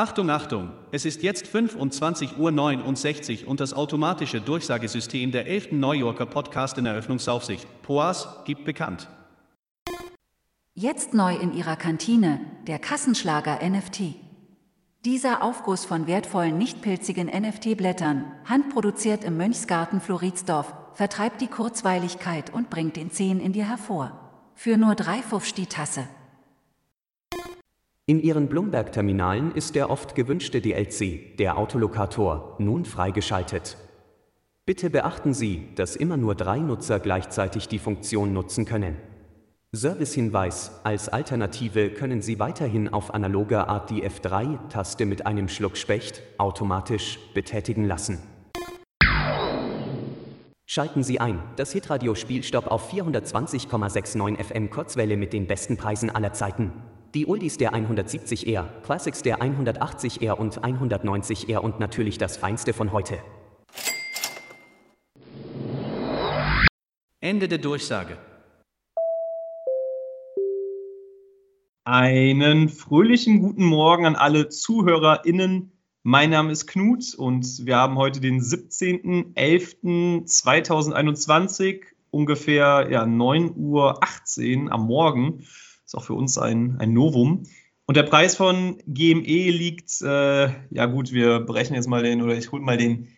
Achtung, Achtung, es ist jetzt 25:69 Uhr und das automatische Durchsagesystem der 11. New Yorker Podcast in Eröffnungsaufsicht, POAS, gibt bekannt. Jetzt neu in ihrer Kantine, der Kassenschlager NFT. Dieser Aufguss von wertvollen, nicht-pilzigen NFT-Blättern, handproduziert im Mönchsgarten Floridsdorf, vertreibt die Kurzweiligkeit und bringt den Zehen in dir hervor. Für nur 3,50 € die Tasse. In ihren Bloomberg-Terminalen ist der oft gewünschte DLC, der Autolokator, nun freigeschaltet. Bitte beachten Sie, dass immer nur 3 Nutzer gleichzeitig die Funktion nutzen können. Servicehinweis: Als Alternative können Sie weiterhin auf analoger Art die F3-Taste mit einem Schluck Specht automatisch betätigen lassen. Schalten Sie ein, das Hitradio Spielstopp auf 420,69 FM Kurzwelle mit den besten Preisen aller Zeiten. Die Oldies der 170R, Classics der 180R und 190R und natürlich das Feinste von heute. Ende der Durchsage. Einen fröhlichen guten Morgen an alle ZuhörerInnen. Mein Name ist Knut und wir haben heute den 17.11.2021, ungefähr 9:18 Uhr am Morgen. Ist auch für uns ein Novum. Und der Preis von GME liegt, wir berechnen jetzt mal ich hole mal den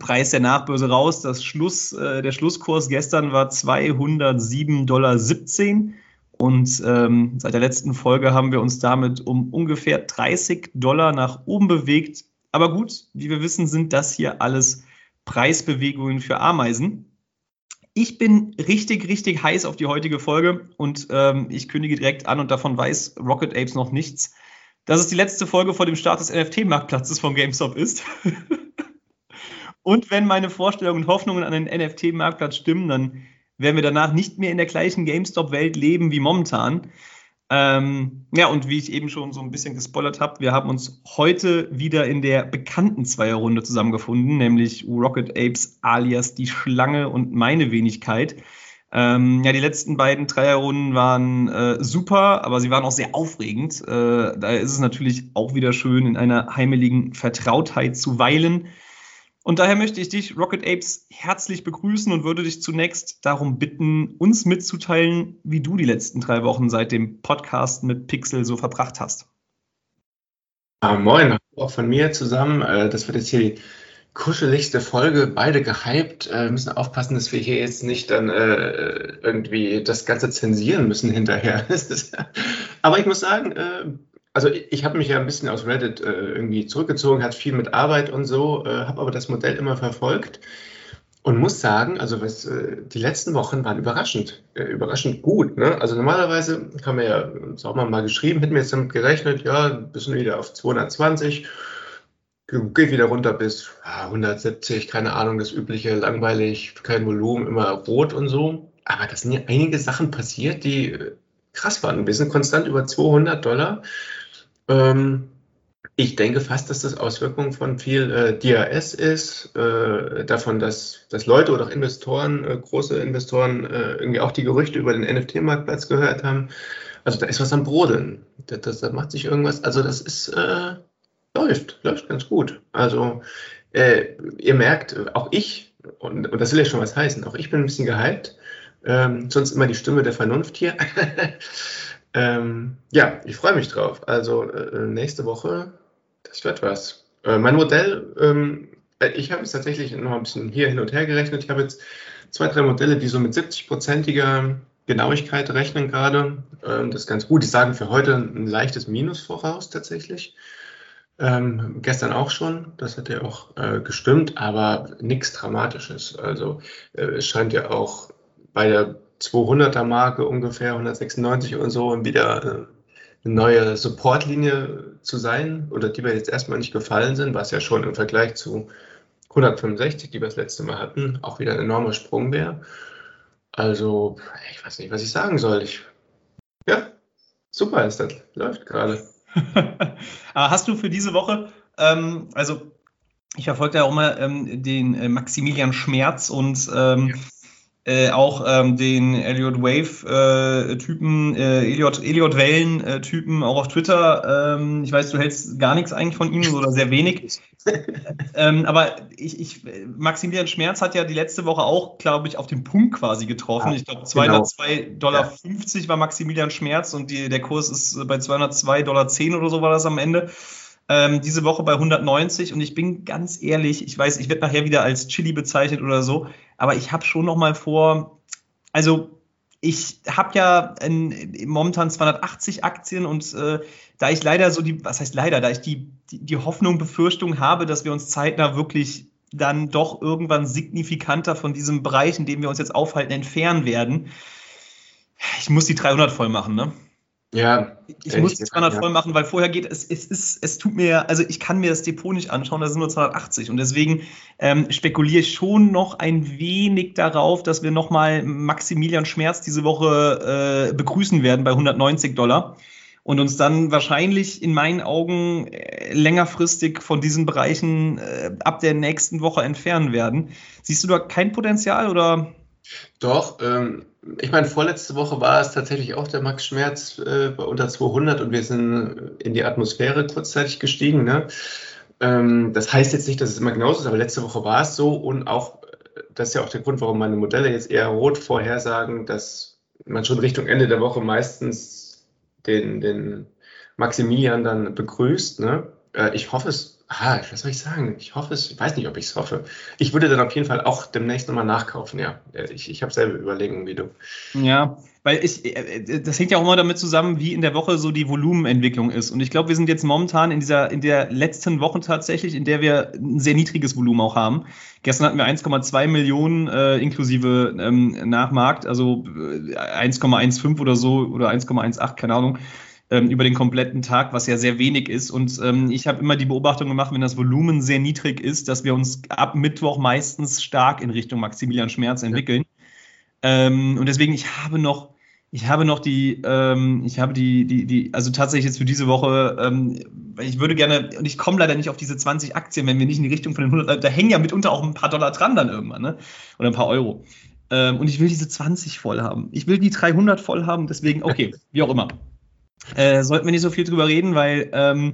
Preis der Nachbörse raus. Der Schlusskurs gestern war $207,17 und seit der letzten Folge haben wir uns damit um ungefähr $30 nach oben bewegt. Aber gut, wie wir wissen, sind das hier alles Preisbewegungen für Ameisen. Ich bin richtig, richtig heiß auf die heutige Folge und ich kündige direkt an, und davon weiß Rocket Apes noch nichts, dass es die letzte Folge vor dem Start des NFT-Marktplatzes von GameStop ist. Und wenn meine Vorstellungen und Hoffnungen an den NFT-Marktplatz stimmen, dann werden wir danach nicht mehr in der gleichen GameStop-Welt leben wie momentan. Und wie ich eben schon so ein bisschen gespoilert habe, wir haben uns heute wieder in der bekannten Zweierrunde zusammengefunden, nämlich Rocket Apes alias die Schlange und meine Wenigkeit. Die letzten beiden Dreierrunden waren super, aber sie waren auch sehr aufregend. Da ist es natürlich auch wieder schön, in einer heimeligen Vertrautheit zu weilen. Und daher möchte ich dich, Rocket Apes, herzlich begrüßen und würde dich zunächst darum bitten, uns mitzuteilen, wie du die letzten 3 Wochen seit dem Podcast mit Pixel so verbracht hast. Ja, moin, auch von mir zusammen. Das wird jetzt hier die kuscheligste Folge, beide gehypt. Wir müssen aufpassen, dass wir hier jetzt nicht dann irgendwie das Ganze zensieren müssen hinterher. Aber ich muss sagen, also ich habe mich ja ein bisschen aus Reddit irgendwie zurückgezogen, hatte viel mit Arbeit und so, habe aber das Modell immer verfolgt und muss sagen, also die letzten Wochen waren überraschend gut. Ne? Also normalerweise haben wir ja uns auch mal geschrieben, hätten wir jetzt damit gerechnet, ja, ein bisschen wieder auf 220, geht wieder runter bis 170, keine Ahnung, das übliche, langweilig, kein Volumen, immer rot und so. Aber da sind ja einige Sachen passiert, die krass waren. Wir sind konstant über $200. Ich denke fast, dass das Auswirkungen von viel DRS ist, davon, dass Leute oder auch Investoren, große Investoren, irgendwie auch die Gerüchte über den NFT-Marktplatz gehört haben. Also da ist was am Brodeln. Da macht sich irgendwas. Also das ist, läuft ganz gut. Also ihr merkt, auch ich, und das will ja schon was heißen, auch ich bin ein bisschen gehypt. Sonst immer die Stimme der Vernunft hier. Ich freue mich drauf. Also nächste Woche, das wird was. Mein Modell, ich habe jetzt tatsächlich noch ein bisschen hier hin und her gerechnet. Ich habe jetzt 2, 3 Modelle, die so mit 70%iger Genauigkeit rechnen gerade. Das ist ganz gut. Die sagen für heute ein leichtes Minus voraus tatsächlich. Gestern auch schon, das hat ja auch gestimmt, aber nichts Dramatisches. Also es scheint ja auch bei der 200er-Marke ungefähr 196 und so und wieder eine neue Supportlinie zu sein, oder die wir jetzt erstmal nicht gefallen sind, was ja schon im Vergleich zu 165, die wir das letzte Mal hatten, auch wieder ein enormer Sprung wäre. Also, ich weiß nicht, was ich sagen soll. Super ist das. Läuft gerade. Aber hast du für diese Woche, ich verfolge ja auch immer den Maximilian Schmerz und auch den Elliot-Wellen-Typen, auch auf Twitter. Ich weiß, du hältst gar nichts eigentlich von ihm oder sehr wenig. Aber Maximilian Schmerz hat ja die letzte Woche auch, glaube ich, auf den Punkt quasi getroffen. Ja, ich glaube, $202,50 war Maximilian Schmerz und der Kurs ist bei $202,10 oder so war das am Ende. Diese Woche bei 190 und ich bin ganz ehrlich, ich weiß, ich werde nachher wieder als Chili bezeichnet oder so, aber ich habe schon noch mal vor, also ich habe ja momentan 280 Aktien und da ich leider so die, was heißt leider, da ich die Hoffnung, Befürchtung habe, dass wir uns zeitnah wirklich dann doch irgendwann signifikanter von diesem Bereich, in dem wir uns jetzt aufhalten, entfernen werden. Ich muss die 300 voll machen, ne? Ja, ich muss die 200 voll machen, weil vorher geht es tut mir, also ich kann mir das Depot nicht anschauen, da sind nur 280 und deswegen spekuliere ich schon noch ein wenig darauf, dass wir nochmal Maximilian Schmerz diese Woche begrüßen werden bei $190 und uns dann wahrscheinlich in meinen Augen längerfristig von diesen Bereichen ab der nächsten Woche entfernen werden. Siehst du da kein Potenzial oder? Doch, ich meine, vorletzte Woche war es tatsächlich auch der Max Schmerz bei unter 200 und wir sind in die Atmosphäre kurzzeitig gestiegen. Ne? Das heißt jetzt nicht, dass es immer genauso ist, aber letzte Woche war es so und auch, das ist ja auch der Grund, warum meine Modelle jetzt eher rot vorhersagen, dass man schon Richtung Ende der Woche meistens den Maximilian dann begrüßt. Ne? Ich hoffe es. Was soll ich sagen? Ich hoffe es. Ich weiß nicht, ob ich es hoffe. Ich würde dann auf jeden Fall auch demnächst nochmal nachkaufen, ja. Ich habe selber Überlegungen wie du. Ja, weil das hängt ja auch immer damit zusammen, wie in der Woche so die Volumenentwicklung ist. Und ich glaube, wir sind jetzt momentan in der letzten Woche tatsächlich, in der wir ein sehr niedriges Volumen auch haben. Gestern hatten wir 1,2 Millionen inklusive Nachmarkt, also 1,15 oder so oder 1,18, keine Ahnung, über den kompletten Tag, was ja sehr wenig ist. Und ich habe immer die Beobachtung gemacht, wenn das Volumen sehr niedrig ist, dass wir uns ab Mittwoch meistens stark in Richtung Maximilian Schmerz entwickeln. Ja. Und deswegen, also tatsächlich jetzt für diese Woche, ich würde gerne, und ich komme leider nicht auf diese 20 Aktien, wenn wir nicht in die Richtung von den 100, da hängen ja mitunter auch ein paar Dollar dran dann irgendwann, ne? Oder ein paar Euro. Und ich will diese 20 voll haben. Ich will die 300 voll haben, deswegen, okay, wie auch immer. Sollten wir nicht so viel drüber reden, weil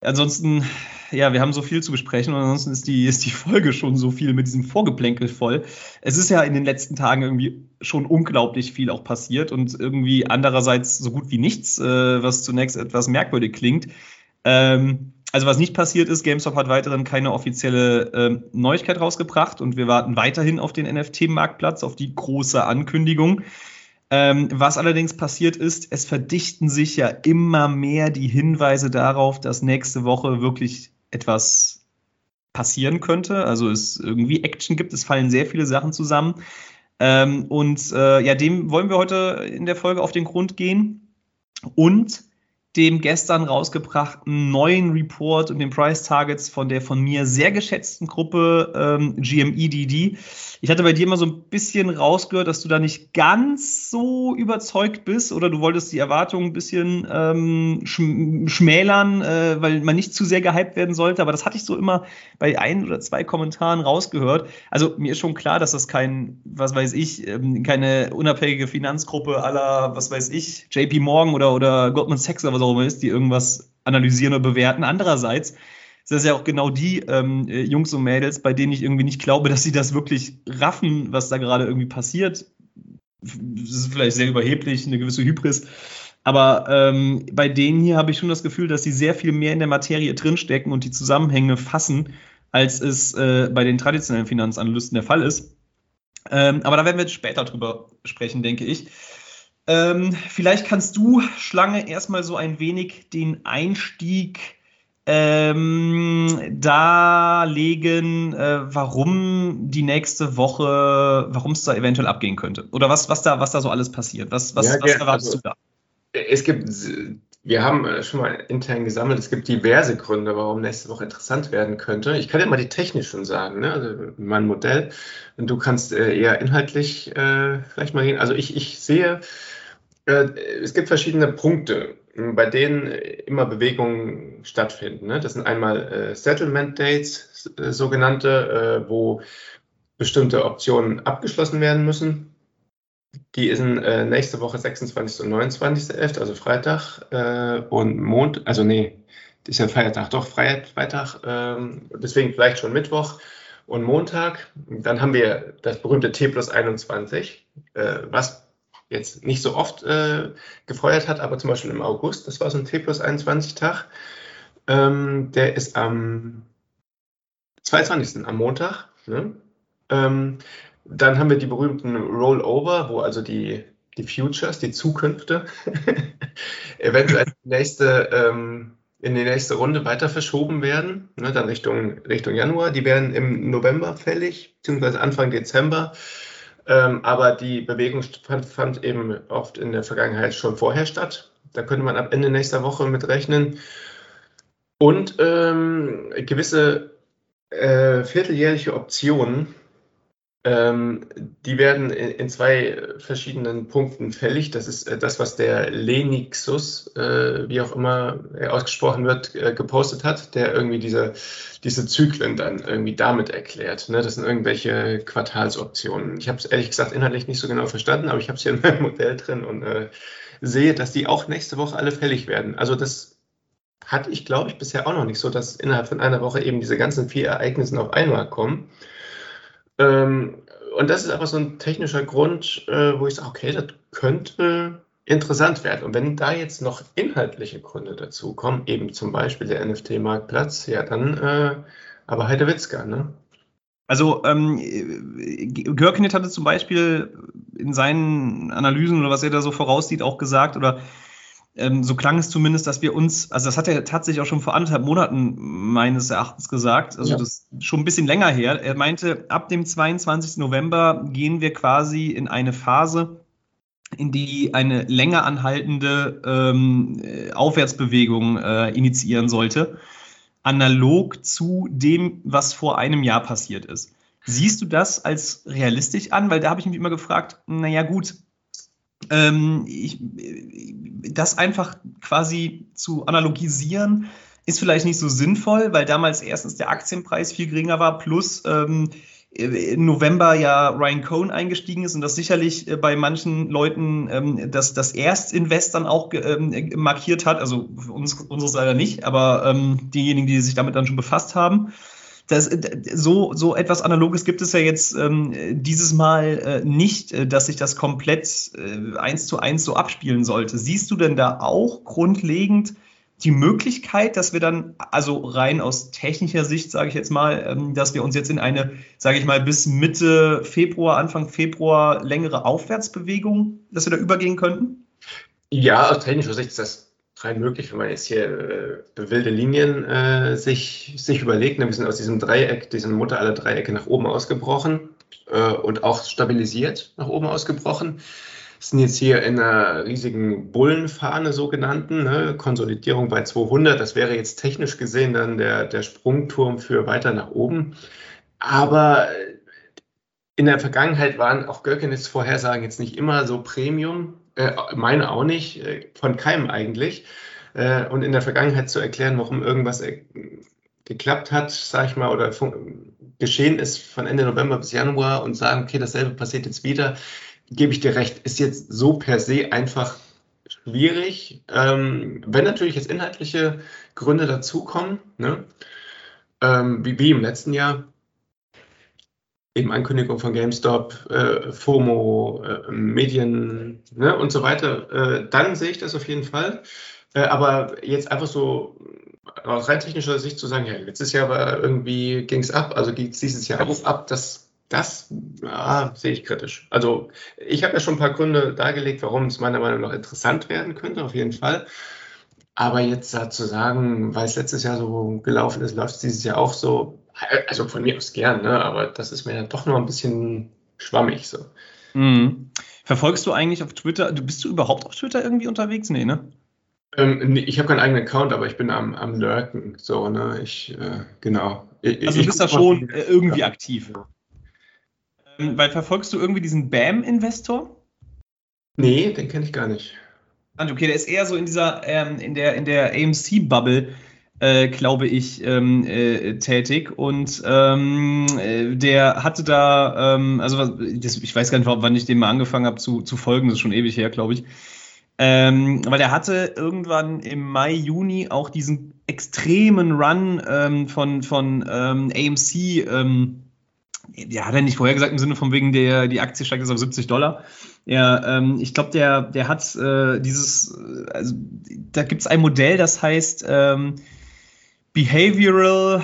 ansonsten, ja, wir haben so viel zu besprechen und ansonsten ist die Folge schon so viel mit diesem Vorgeplänkel voll. Es ist ja in den letzten Tagen irgendwie schon unglaublich viel auch passiert und irgendwie andererseits so gut wie nichts, was zunächst etwas merkwürdig klingt. Also was nicht passiert ist, GameStop hat weiterhin keine offizielle Neuigkeit rausgebracht und wir warten weiterhin auf den NFT-Marktplatz, auf die große Ankündigung. Was allerdings passiert ist, es verdichten sich ja immer mehr die Hinweise darauf, dass nächste Woche wirklich etwas passieren könnte. Also es irgendwie Action gibt, es fallen sehr viele Sachen zusammen. Dem wollen wir heute in der Folge auf den Grund gehen. Und dem gestern rausgebrachten neuen Report und den Price Targets von der von mir sehr geschätzten Gruppe GMEdd. Ich hatte bei dir immer so ein bisschen rausgehört, dass du da nicht ganz so überzeugt bist oder du wolltest die Erwartungen ein bisschen schmälern, weil man nicht zu sehr gehypt werden sollte. Aber das hatte ich so immer bei ein oder zwei Kommentaren rausgehört. Also mir ist schon klar, dass das keine unabhängige Finanzgruppe à la, JP Morgan oder Goldman Sachs oder was auch immer ist, die irgendwas analysieren oder bewerten. Andererseits sind das ja auch genau die Jungs und Mädels, bei denen ich irgendwie nicht glaube, dass sie das wirklich raffen, was da gerade irgendwie passiert. Das ist vielleicht sehr überheblich, eine gewisse Hybris. Aber bei denen hier habe ich schon das Gefühl, dass sie sehr viel mehr in der Materie drinstecken und die Zusammenhänge fassen, als es bei den traditionellen Finanzanalysten der Fall ist. Aber da werden wir später drüber sprechen, denke ich. Vielleicht kannst du, Schlange, erstmal so ein wenig den Einstieg darlegen, warum die nächste Woche, warum es da eventuell abgehen könnte. Oder was da so alles passiert. Was erwartest du da? Wir haben schon mal intern gesammelt, es gibt diverse Gründe, warum nächste Woche interessant werden könnte. Ich kann ja mal die technischen sagen, ne? Also mein Modell. Und du kannst eher inhaltlich vielleicht mal reden. Also ich sehe, es gibt verschiedene Punkte, bei denen immer Bewegungen stattfinden. Ne? Das sind einmal Settlement Dates, sogenannte, wo bestimmte Optionen abgeschlossen werden müssen. Die sind nächste Woche 26. und 29.11., also Freitag und Montag, also nee, das ist ja Feiertag, doch Freitag, deswegen vielleicht schon Mittwoch und Montag. Dann haben wir das berühmte T plus 21, was jetzt nicht so oft gefeuert hat, aber zum Beispiel im August, das war so ein T plus 21 Tag. Der ist am 22. am Montag, ne? Dann haben wir die berühmten Rollover, wo also die Futures, die Zukünfte, eventuell in die nächste Runde weiter verschoben werden, ne, dann Richtung Januar. Die werden im November fällig, beziehungsweise Anfang Dezember. Aber die Bewegung fand eben oft in der Vergangenheit schon vorher statt. Da könnte man ab Ende nächster Woche mit rechnen. Und gewisse vierteljährliche Optionen, die werden in zwei verschiedenen Punkten fällig. Das ist das, was der Lenixus, wie auch immer er ausgesprochen wird, gepostet hat, der irgendwie diese Zyklen dann irgendwie damit erklärt. Ne? Das sind irgendwelche Quartalsoptionen. Ich habe es ehrlich gesagt inhaltlich nicht so genau verstanden, aber ich habe es hier in meinem Modell drin und sehe, dass die auch nächste Woche alle fällig werden. Also das hatte ich, glaube ich, bisher auch noch nicht so, dass innerhalb von einer Woche eben diese ganzen vier Ereignisse auf einmal kommen. Und das ist aber so ein technischer Grund, wo ich sage, okay, das könnte interessant werden. Und wenn da jetzt noch inhaltliche Gründe dazu kommen, eben zum Beispiel der NFT-Marktplatz, ja dann aber Heidewitzka, ne? Also Gherkinit hatte zum Beispiel in seinen Analysen oder was er da so voraussieht auch gesagt, oder so klang es zumindest, dass wir uns, also das hat er tatsächlich auch schon vor anderthalb Monaten meines Erachtens gesagt, also das ist schon ein bisschen länger her. Er meinte, ab dem 22. November gehen wir quasi in eine Phase, in die eine länger anhaltende Aufwärtsbewegung initiieren sollte, analog zu dem, was vor einem Jahr passiert ist. Siehst du das als realistisch an? Weil da habe ich mich immer gefragt, naja gut, das einfach quasi zu analogisieren, ist vielleicht nicht so sinnvoll, weil damals erstens der Aktienpreis viel geringer war, plus im November ja Ryan Cohen eingestiegen ist und das sicherlich bei manchen Leuten das Erstinvest dann auch markiert hat, also unseres leider nicht, aber diejenigen, die sich damit dann schon befasst haben. So etwas Analoges gibt es ja jetzt dieses Mal nicht, dass sich das komplett 1:1 so abspielen sollte. Siehst du denn da auch grundlegend die Möglichkeit, dass wir dann, also rein aus technischer Sicht, sage ich jetzt mal, dass wir uns jetzt in eine, sage ich mal, bis Mitte Februar, Anfang Februar längere Aufwärtsbewegung, dass wir da übergehen könnten? Ja, aus technischer Sicht ist das rein möglich, wenn man jetzt hier wilde Linien sich überlegt. Wir sind aus diesem Dreieck, diesem Mutter aller Dreiecke nach oben ausgebrochen und auch stabilisiert nach oben ausgebrochen. Sind jetzt hier in einer riesigen Bullenfahne sogenannten, ne, Konsolidierung bei 200. Das wäre jetzt technisch gesehen dann der Sprungturm für weiter nach oben. Aber in der Vergangenheit waren auch Gherkinits Vorhersagen jetzt nicht immer so Premium. Meine auch nicht, von keinem eigentlich. Und in der Vergangenheit zu erklären, warum irgendwas geklappt hat, sage ich mal, oder geschehen ist von Ende November bis Januar und sagen, okay, dasselbe passiert jetzt wieder, gebe ich dir recht, ist jetzt so per se einfach schwierig. Wenn natürlich jetzt inhaltliche Gründe dazukommen, ne? Wie im letzten Jahr, eben Ankündigung von GameStop, FOMO, Medien, ne, und so weiter, dann sehe ich das auf jeden Fall. Aber jetzt einfach so aus rein technischer Sicht zu sagen, ja, letztes Jahr war irgendwie, ging es ab, also geht es dieses Jahr auch ab, das sehe ich kritisch. Also ich habe ja schon ein paar Gründe dargelegt, warum es meiner Meinung nach interessant werden könnte, auf jeden Fall. Aber jetzt zu sagen, weil es letztes Jahr so gelaufen ist, läuft es dieses Jahr auch so, also von mir aus gern, ne? Aber das ist mir dann doch noch ein bisschen schwammig so. Mhm. Verfolgst du eigentlich auf Twitter, bist du überhaupt auf Twitter irgendwie unterwegs? Nee, ne? Nee, ich habe keinen eigenen Account, aber ich bin am Lurken, so, ne? Genau. Also du bist da schon irgendwie aktiv. Weil verfolgst du irgendwie diesen BAM-Investor? Nee, den kenne ich gar nicht. Okay, der ist eher so in der AMC-Bubble glaube ich, tätig. Und der hatte da, also das, ich weiß gar nicht, wann ich dem mal angefangen habe zu folgen, das ist schon ewig her, glaube ich. Weil der hatte irgendwann im Mai, Juni auch diesen extremen Run von AMC, ja, hat er nicht vorher gesagt, im Sinne von wegen der, die Aktie steigt jetzt auf $70. Ja, ich glaube, der hat dieses, also da gibt es ein Modell, das heißt Behavioral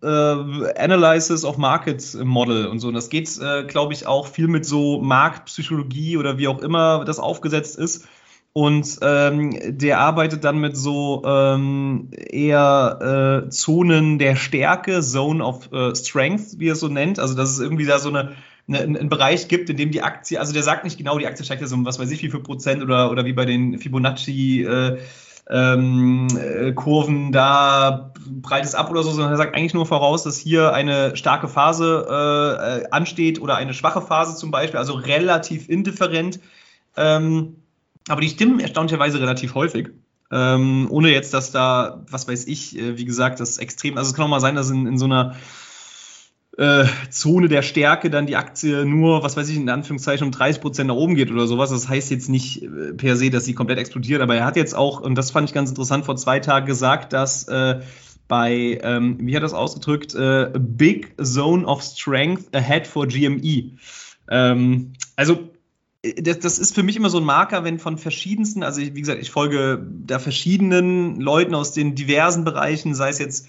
Analysis of Market Model und so. Und das geht, glaube ich, auch viel mit so Marktpsychologie oder wie auch immer das aufgesetzt ist. Und der arbeitet dann mit so eher Zonen der Stärke, Zone of Strength, wie er es so nennt. Also dass es irgendwie da so einen Bereich gibt, in dem die Aktie, also der sagt nicht genau, die Aktie steigt ja so um was weiß ich wie viel Prozent oder wie bei den Fibonacci Kurven da breites ab oder so, sondern er sagt eigentlich nur voraus, dass hier eine starke Phase ansteht oder eine schwache Phase zum Beispiel, also relativ indifferent. Aber die stimmen erstaunlicherweise relativ häufig, ohne jetzt, dass da, was weiß ich, wie gesagt, das extrem, also es kann auch mal sein, dass in so einer Zone der Stärke dann die Aktie nur, was weiß ich, in Anführungszeichen um 30% nach oben geht oder sowas. Das heißt jetzt nicht per se, dass sie komplett explodiert, aber er hat jetzt auch, und das fand ich ganz interessant, vor 2 Tagen gesagt, dass bei, wie hat er das ausgedrückt, a big zone of strength ahead for GME. Also das ist für mich immer so ein Marker, wenn von verschiedensten, also wie gesagt, ich folge da verschiedenen Leuten aus den diversen Bereichen, sei es jetzt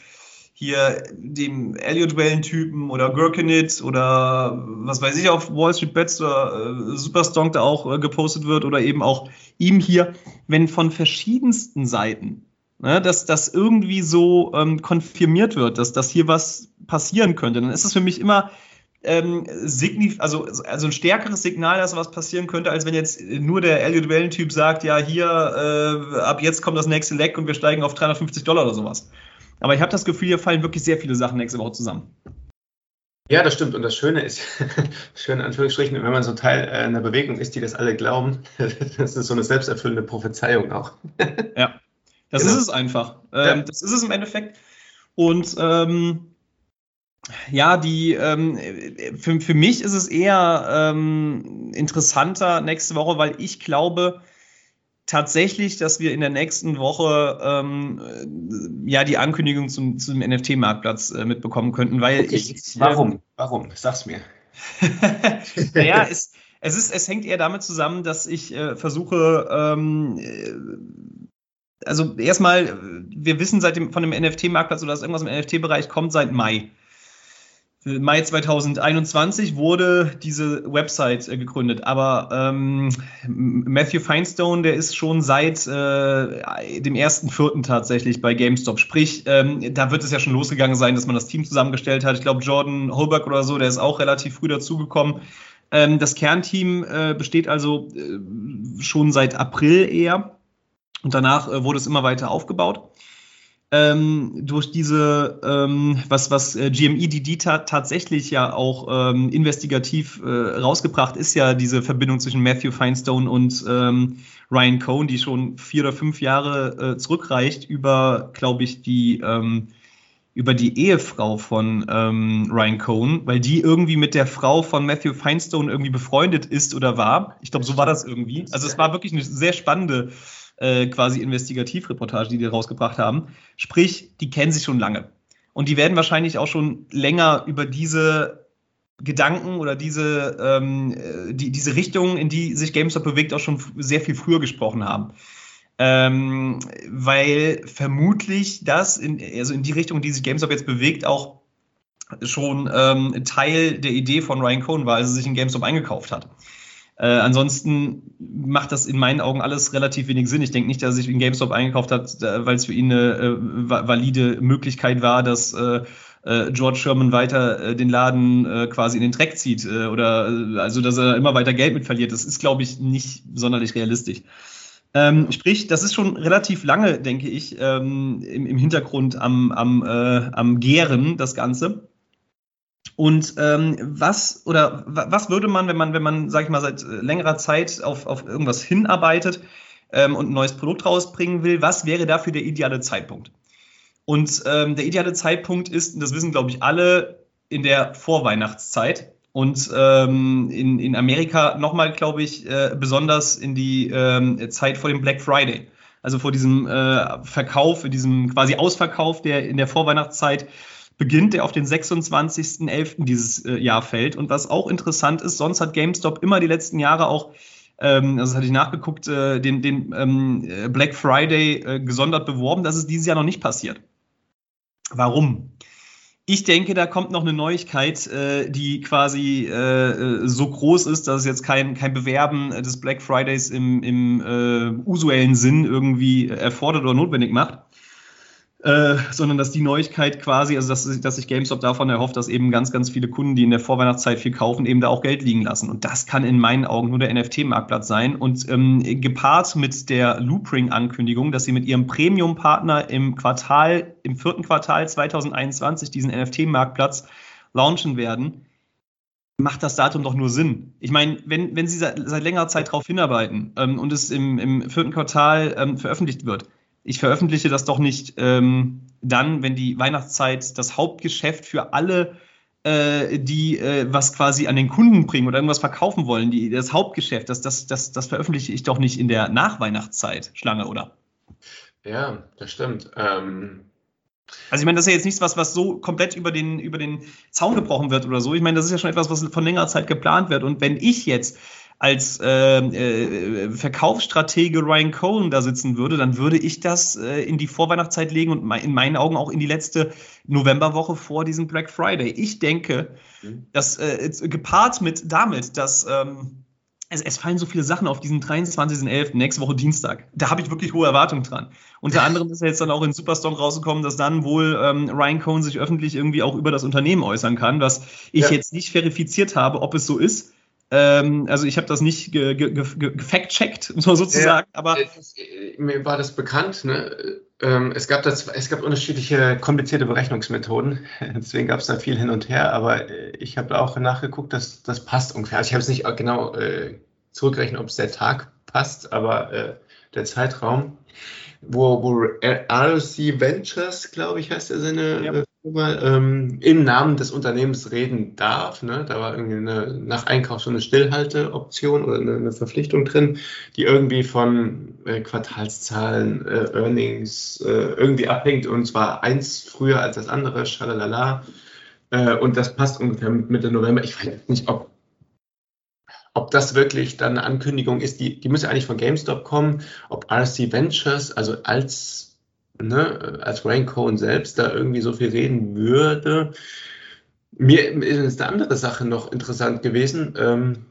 hier dem Elliot-Wellen-Typen oder Gherkinit oder was weiß ich, auf Wall Street Bets oder Superstonk da auch gepostet wird oder eben auch ihm hier, wenn von verschiedensten Seiten, ne, dass das irgendwie so konfirmiert wird, dass hier was passieren könnte, dann ist es für mich immer also ein stärkeres Signal, dass was passieren könnte, als wenn jetzt nur der Elliot-Wellen-Typ sagt, ja hier, ab jetzt kommt das nächste Leck und wir steigen auf $350 oder sowas. Aber ich habe das Gefühl, hier fallen wirklich sehr viele Sachen nächste Woche zusammen. Ja, das stimmt. Und das Schöne ist, schön in Anführungsstrichen, wenn man so Teil einer Bewegung ist, die das alle glauben, das ist so eine selbsterfüllende Prophezeiung auch. Ja, das genau. Ist es einfach. Ja. Das ist es im Endeffekt. Und ja, für mich ist es eher interessanter nächste Woche, weil ich glaube tatsächlich, dass wir in der nächsten Woche ja die Ankündigung zum NFT-Marktplatz mitbekommen könnten, weil okay. Warum? Sag's mir. Naja, es hängt eher damit zusammen, dass ich versuche, also erstmal, wir wissen von dem NFT-Marktplatz oder dass irgendwas im NFT-Bereich kommt seit Mai. Mai 2021 wurde diese Website gegründet, aber Matthew Feinstone, der ist schon seit dem 1.4. tatsächlich bei GameStop, sprich, da wird es ja schon losgegangen sein, dass man das Team zusammengestellt hat. Ich glaube, Jordan Holberg oder so, der ist auch relativ früh dazugekommen. Das Kernteam besteht also schon seit April eher und danach wurde es immer weiter aufgebaut. Durch diese, was GMEdd tatsächlich ja auch investigativ rausgebracht, ist ja diese Verbindung zwischen Matthew Feinstone und Ryan Cohen, die schon 4 oder 5 Jahre zurückreicht über, glaube ich, über die Ehefrau von Ryan Cohen, weil die irgendwie mit der Frau von Matthew Feinstone irgendwie befreundet ist oder war. Ich glaube, so war das irgendwie. Also es war wirklich eine sehr spannende quasi Investigativreportage, die rausgebracht haben. Sprich, die kennen sich schon lange. Und die werden wahrscheinlich auch schon länger über diese Gedanken oder diese Richtung, in die sich GameStop bewegt, auch schon sehr viel früher gesprochen haben. Weil vermutlich das, also in die Richtung, in die sich GameStop jetzt bewegt, auch schon Teil der Idee von Ryan Cohen war, als er sich in GameStop eingekauft hat. Ansonsten macht das in meinen Augen alles relativ wenig Sinn. Ich denke nicht, dass er sich in GameStop eingekauft hat, weil es für ihn eine valide Möglichkeit war, dass George Sherman weiter den Laden quasi in den Dreck zieht also dass er immer weiter Geld mit verliert. Das ist, glaube ich, nicht sonderlich realistisch. Sprich, das ist schon relativ lange, denke ich, im Hintergrund am Gären, das Ganze. Und was würde man, wenn man, sag ich mal, seit längerer Zeit auf irgendwas hinarbeitet und ein neues Produkt rausbringen will, was wäre dafür der ideale Zeitpunkt? Und der ideale Zeitpunkt ist, und das wissen, glaube ich, alle, in der Vorweihnachtszeit. Und in Amerika nochmal, glaube ich, besonders in die Zeit vor dem Black Friday. Also vor diesem Verkauf, diesem quasi Ausverkauf, der in der Vorweihnachtszeit beginnt, der auf den 26.11. dieses Jahr fällt. Und was auch interessant ist, sonst hat GameStop immer die letzten Jahre auch, also das hatte ich nachgeguckt, den Black Friday gesondert beworben. Das ist dieses Jahr noch nicht passiert. Warum? Ich denke, da kommt noch eine Neuigkeit, die quasi so groß ist, dass es jetzt kein Bewerben des Black Fridays im usuellen Sinn irgendwie erfordert oder notwendig macht, sondern dass die Neuigkeit quasi, also dass sich GameStop davon erhofft, dass eben ganz, ganz viele Kunden, die in der Vorweihnachtszeit viel kaufen, eben da auch Geld liegen lassen. Und das kann in meinen Augen nur der NFT-Marktplatz sein. Und gepaart mit der Loopring-Ankündigung, dass sie mit ihrem Premium-Partner im vierten Quartal 2021 diesen NFT-Marktplatz launchen werden, macht das Datum doch nur Sinn. Ich meine, wenn sie seit längerer Zeit darauf hinarbeiten und es im vierten Quartal veröffentlicht wird, ich veröffentliche das doch nicht dann, wenn die Weihnachtszeit das Hauptgeschäft für alle, die was quasi an den Kunden bringen oder irgendwas verkaufen wollen, das Hauptgeschäft, das veröffentliche ich doch nicht in der Nachweihnachtszeit, Schlange, oder? Ja, das stimmt. Also ich meine, das ist ja jetzt nichts, was so komplett über den Zaun gebrochen wird oder so. Ich meine, das ist ja schon etwas, was von längerer Zeit geplant wird. Und wenn ich jetzt als Verkaufsstratege Ryan Cohen da sitzen würde, dann würde ich das in die Vorweihnachtszeit legen und in meinen Augen auch in die letzte Novemberwoche vor diesem Black Friday. Ich denke, dass gepaart mit damit, dass es fallen so viele Sachen auf diesen 23.11., nächste Woche Dienstag. Da habe ich wirklich hohe Erwartungen dran. Unter anderem ist ja jetzt dann auch in Superstonk rausgekommen, dass dann wohl Ryan Cohen sich öffentlich irgendwie auch über das Unternehmen äußern kann, was ich jetzt nicht verifiziert habe, ob es so ist. Also ich habe das nicht gefact-checkt, sozusagen. Ja, aber mir war das bekannt. Ne? Es gab unterschiedliche komplizierte Berechnungsmethoden. Deswegen gab es da viel hin und her. Aber ich habe auch nachgeguckt, dass das passt ungefähr. Also ich habe es nicht genau zurückgerechnet, ob es der Tag passt, aber der Zeitraum, wo RC Ventures, glaube ich, heißt der Sinne, im Namen des Unternehmens reden darf. Ne? Da war irgendwie nach Einkauf so eine Stillhalteoption oder eine Verpflichtung drin, die irgendwie von Quartalszahlen, Earnings irgendwie abhängt, und zwar eins früher als das andere, schalalala. Und das passt ungefähr mit Mitte November. Ich weiß nicht, ob das wirklich dann eine Ankündigung ist, die müsste eigentlich von GameStop kommen, ob RC Ventures, also als Ryan Cohen selbst da irgendwie so viel reden würde. Mir ist eine andere Sache noch interessant gewesen,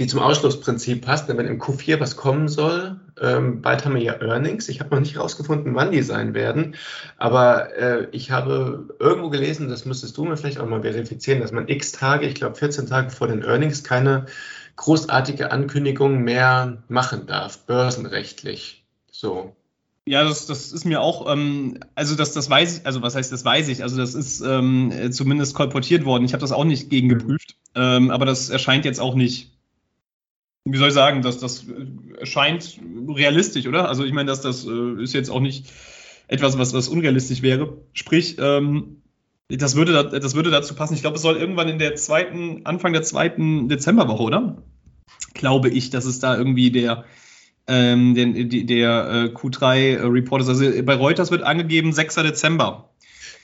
die zum Ausschlussprinzip passt, wenn im Q4 was kommen soll. Bald haben wir ja Earnings. Ich habe noch nicht rausgefunden, wann die sein werden, aber ich habe irgendwo gelesen, das müsstest du mir vielleicht auch mal verifizieren, dass man x Tage, ich glaube 14 Tage vor den Earnings, keine großartige Ankündigung mehr machen darf, börsenrechtlich. So. Ja, das ist mir auch, also das weiß ich, also was heißt, das weiß ich, also das ist zumindest kolportiert worden, ich habe das auch nicht gegengeprüft, aber das erscheint jetzt auch nicht, wie soll ich sagen, das erscheint realistisch, oder? Also ich meine, das ist jetzt auch nicht etwas, was unrealistisch wäre, sprich, das würde dazu passen, ich glaube, es soll irgendwann in der Anfang der zweiten Dezemberwoche, oder? Glaube ich, dass es da irgendwie der Q3-Report ist. Also bei Reuters wird angegeben 6. Dezember.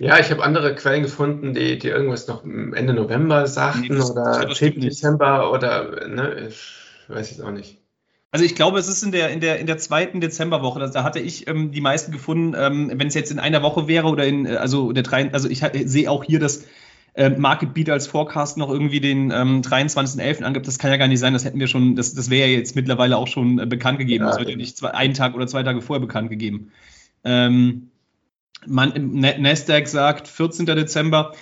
Ja, ich habe andere Quellen gefunden, die irgendwas noch Ende November sagten, oder 10. Dezember oder, ne, ich weiß jetzt auch nicht. Also ich glaube, es ist in der zweiten Dezemberwoche. Da hatte ich die meisten gefunden, wenn es jetzt in einer Woche wäre oder ich sehe auch hier das Market Beat als Forecast noch irgendwie den 23.11. angibt, das kann ja gar nicht sein, das hätten wir schon, das wäre ja jetzt mittlerweile auch schon bekannt gegeben, ja, das wird ja nicht einen Tag oder zwei Tage vorher bekannt gegeben. Nasdaq sagt 14. Dezember,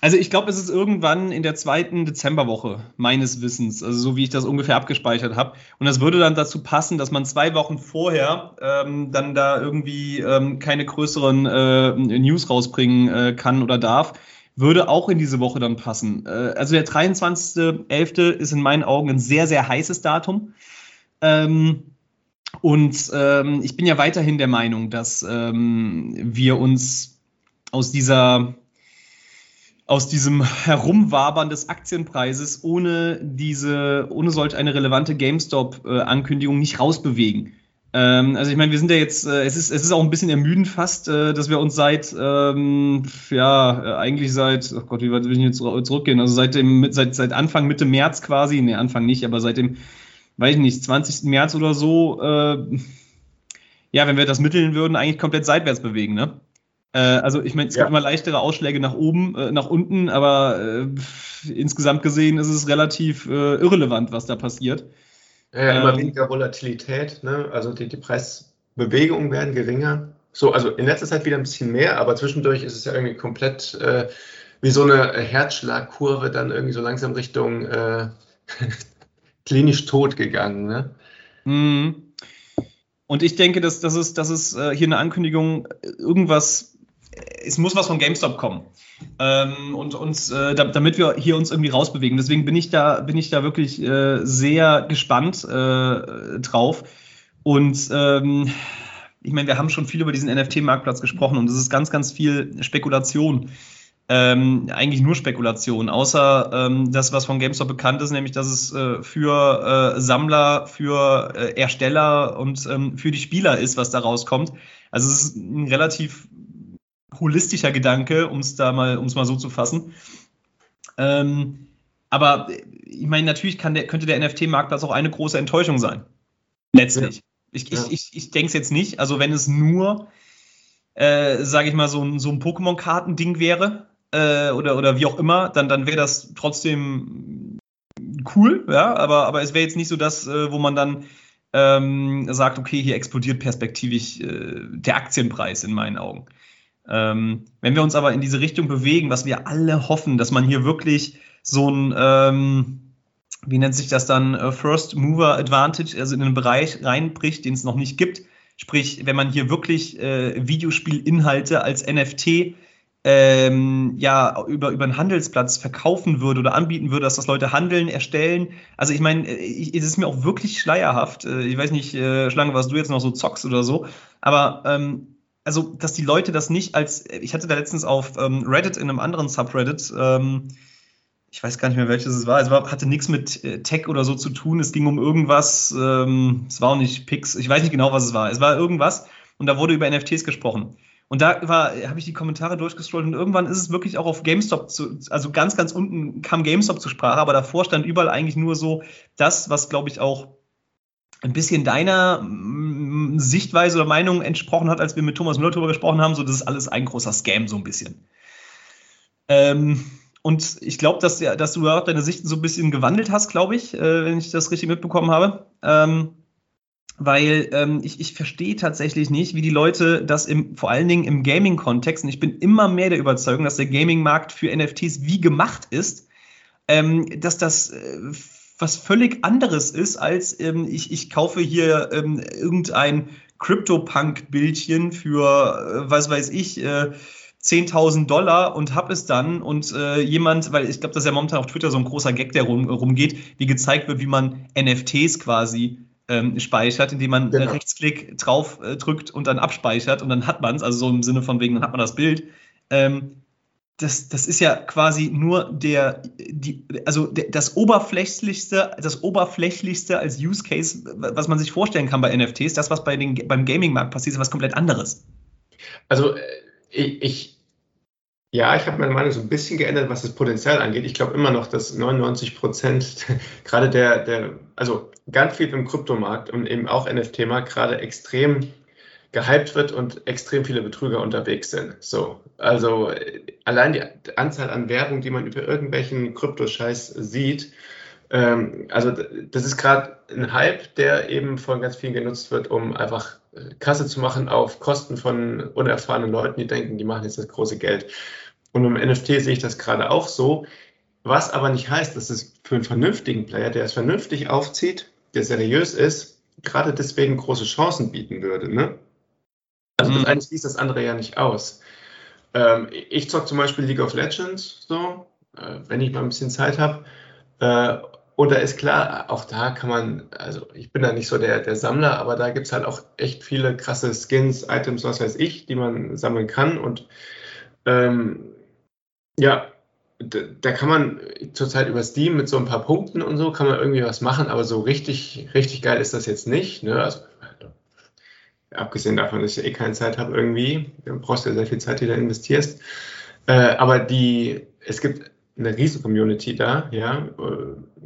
also ich glaube, es ist irgendwann in der zweiten Dezemberwoche, meines Wissens, also so wie ich das ungefähr abgespeichert habe, und das würde dann dazu passen, dass man 2 Wochen vorher dann da irgendwie keine größeren News rausbringen kann oder darf. Würde auch in diese Woche dann passen. Also der 23.11. ist in meinen Augen ein sehr, sehr heißes Datum. Und ich bin ja weiterhin der Meinung, dass wir uns aus diesem Herumwabern des Aktienpreises ohne solch eine relevante GameStop-Ankündigung nicht rausbewegen. Also ich meine, wir sind ja jetzt, es ist auch ein bisschen ermüdend fast, dass wir uns seit Anfang, Mitte März quasi, ne, Anfang nicht, aber seit dem, weiß ich nicht, 20. März oder so, wenn wir das mitteln würden, eigentlich komplett seitwärts bewegen, ne? Also ich meine, es gibt immer leichtere Ausschläge nach oben, nach unten, aber insgesamt gesehen ist es relativ irrelevant, was da passiert. Ja, immer weniger Volatilität, ne? Also die Preisbewegungen werden geringer. So, also in letzter Zeit wieder ein bisschen mehr, aber zwischendurch ist es ja irgendwie komplett wie so eine Herzschlagkurve dann irgendwie so langsam Richtung klinisch tot gegangen, ne? Mhm. Und ich denke, dass es hier eine Ankündigung, es muss was von GameStop kommen. Und uns, damit wir hier uns irgendwie rausbewegen. Deswegen bin ich da wirklich sehr gespannt drauf. Und ich meine, wir haben schon viel über diesen NFT-Marktplatz gesprochen und es ist ganz, ganz viel Spekulation. Eigentlich nur Spekulation, außer das, was von GameStop bekannt ist, nämlich, dass es für Sammler, für Ersteller und für die Spieler ist, was da rauskommt. Also es ist ein relativ holistischer Gedanke, um es mal so zu fassen. Aber ich meine, natürlich könnte der NFT-Marktplatz auch eine große Enttäuschung sein. Letztlich. Ja. Ich denke es jetzt nicht. Also wenn es nur, sage ich mal, so ein Pokémon-Karten-Ding wäre, oder wie auch immer, dann wäre das trotzdem cool, ja, aber es wäre jetzt nicht so das, wo man dann sagt, okay, hier explodiert perspektivisch der Aktienpreis in meinen Augen. Wenn wir uns aber in diese Richtung bewegen, was wir alle hoffen, dass man hier wirklich so ein, wie nennt sich das dann, First Mover Advantage, also in einen Bereich reinbricht, den es noch nicht gibt, sprich, wenn man hier wirklich Videospielinhalte als NFT über einen Handelsplatz verkaufen würde oder anbieten würde, dass das Leute handeln, erstellen. Also ich meine, es ist mir auch wirklich schleierhaft. Ich weiß nicht, Schlange, was du jetzt noch so zockst oder so. Aber also, dass die Leute das nicht als... Ich hatte da letztens auf Reddit in einem anderen Subreddit, ich weiß gar nicht mehr, welches es war. Hatte nichts mit Tech oder so zu tun. Es ging um irgendwas. Es war auch nicht Pixel. Ich weiß nicht genau, was es war. Es war irgendwas. Und da wurde über NFTs gesprochen. Und da habe ich die Kommentare durchgescrollt und irgendwann ist es wirklich auch auf GameStop also ganz, ganz unten kam GameStop zur Sprache, aber davor stand überall eigentlich nur so das, was, glaube ich, auch ein bisschen deiner Sichtweise oder Meinung entsprochen hat, als wir mit Thomas Müller darüber gesprochen haben, so das ist alles ein großer Scam so ein bisschen. Und ich glaube, dass du überhaupt deine Sichten so ein bisschen gewandelt hast, glaube ich, wenn ich das richtig mitbekommen habe. Weil ich verstehe tatsächlich nicht, wie die Leute das vor allen Dingen im Gaming-Kontext, und ich bin immer mehr der Überzeugung, dass der Gaming-Markt für NFTs wie gemacht ist, dass das was völlig anderes ist, als ich kaufe hier irgendein Crypto-Punk-Bildchen für, was weiß ich, $10.000 und hab es dann und jemand, weil ich glaube, das ist ja momentan auf Twitter so ein großer Gag, der rumgeht, wie gezeigt wird, wie man NFTs quasi speichert, indem man Rechtsklick drauf drückt und dann abspeichert und dann hat man es, also so im Sinne von wegen, dann hat man das Bild. Das ist ja quasi nur das Oberflächlichste als Use Case, was man sich vorstellen kann bei NFTs, das, was beim Gaming-Markt passiert, ist was komplett anderes. Also ich habe meine Meinung so ein bisschen geändert, was das Potenzial angeht. Ich glaube immer noch, dass 99% gerade also ganz viel im Kryptomarkt und eben auch NFT-Markt gerade extrem gehypt wird und extrem viele Betrüger unterwegs sind. So, also allein die Anzahl an Werbung, die man über irgendwelchen Kryptoscheiß sieht, also das ist gerade ein Hype, der eben von ganz vielen genutzt wird, um einfach Kasse zu machen auf Kosten von unerfahrenen Leuten, die denken, die machen jetzt das große Geld. Und im NFT sehe ich das gerade auch so, was aber nicht heißt, dass es für einen vernünftigen Player, der es vernünftig aufzieht, der seriös ist, gerade deswegen große Chancen bieten würde. Ne? Also das eine schließt das andere ja nicht aus. Ich zocke zum Beispiel League of Legends, so, wenn ich mal ein bisschen Zeit habe, Und da ist klar, auch da kann man, also ich bin da nicht so der Sammler, aber da gibt's halt auch echt viele krasse Skins, Items, was weiß ich, die man sammeln kann. Und da kann man zurzeit über Steam mit so ein paar Punkten und so, kann man irgendwie was machen, aber so richtig geil ist das jetzt nicht. Ne? Also abgesehen davon, dass ich ja eh keine Zeit habe irgendwie, du brauchst ja sehr viel Zeit, die du da investierst. Aber es gibt eine riesen Community da, ja.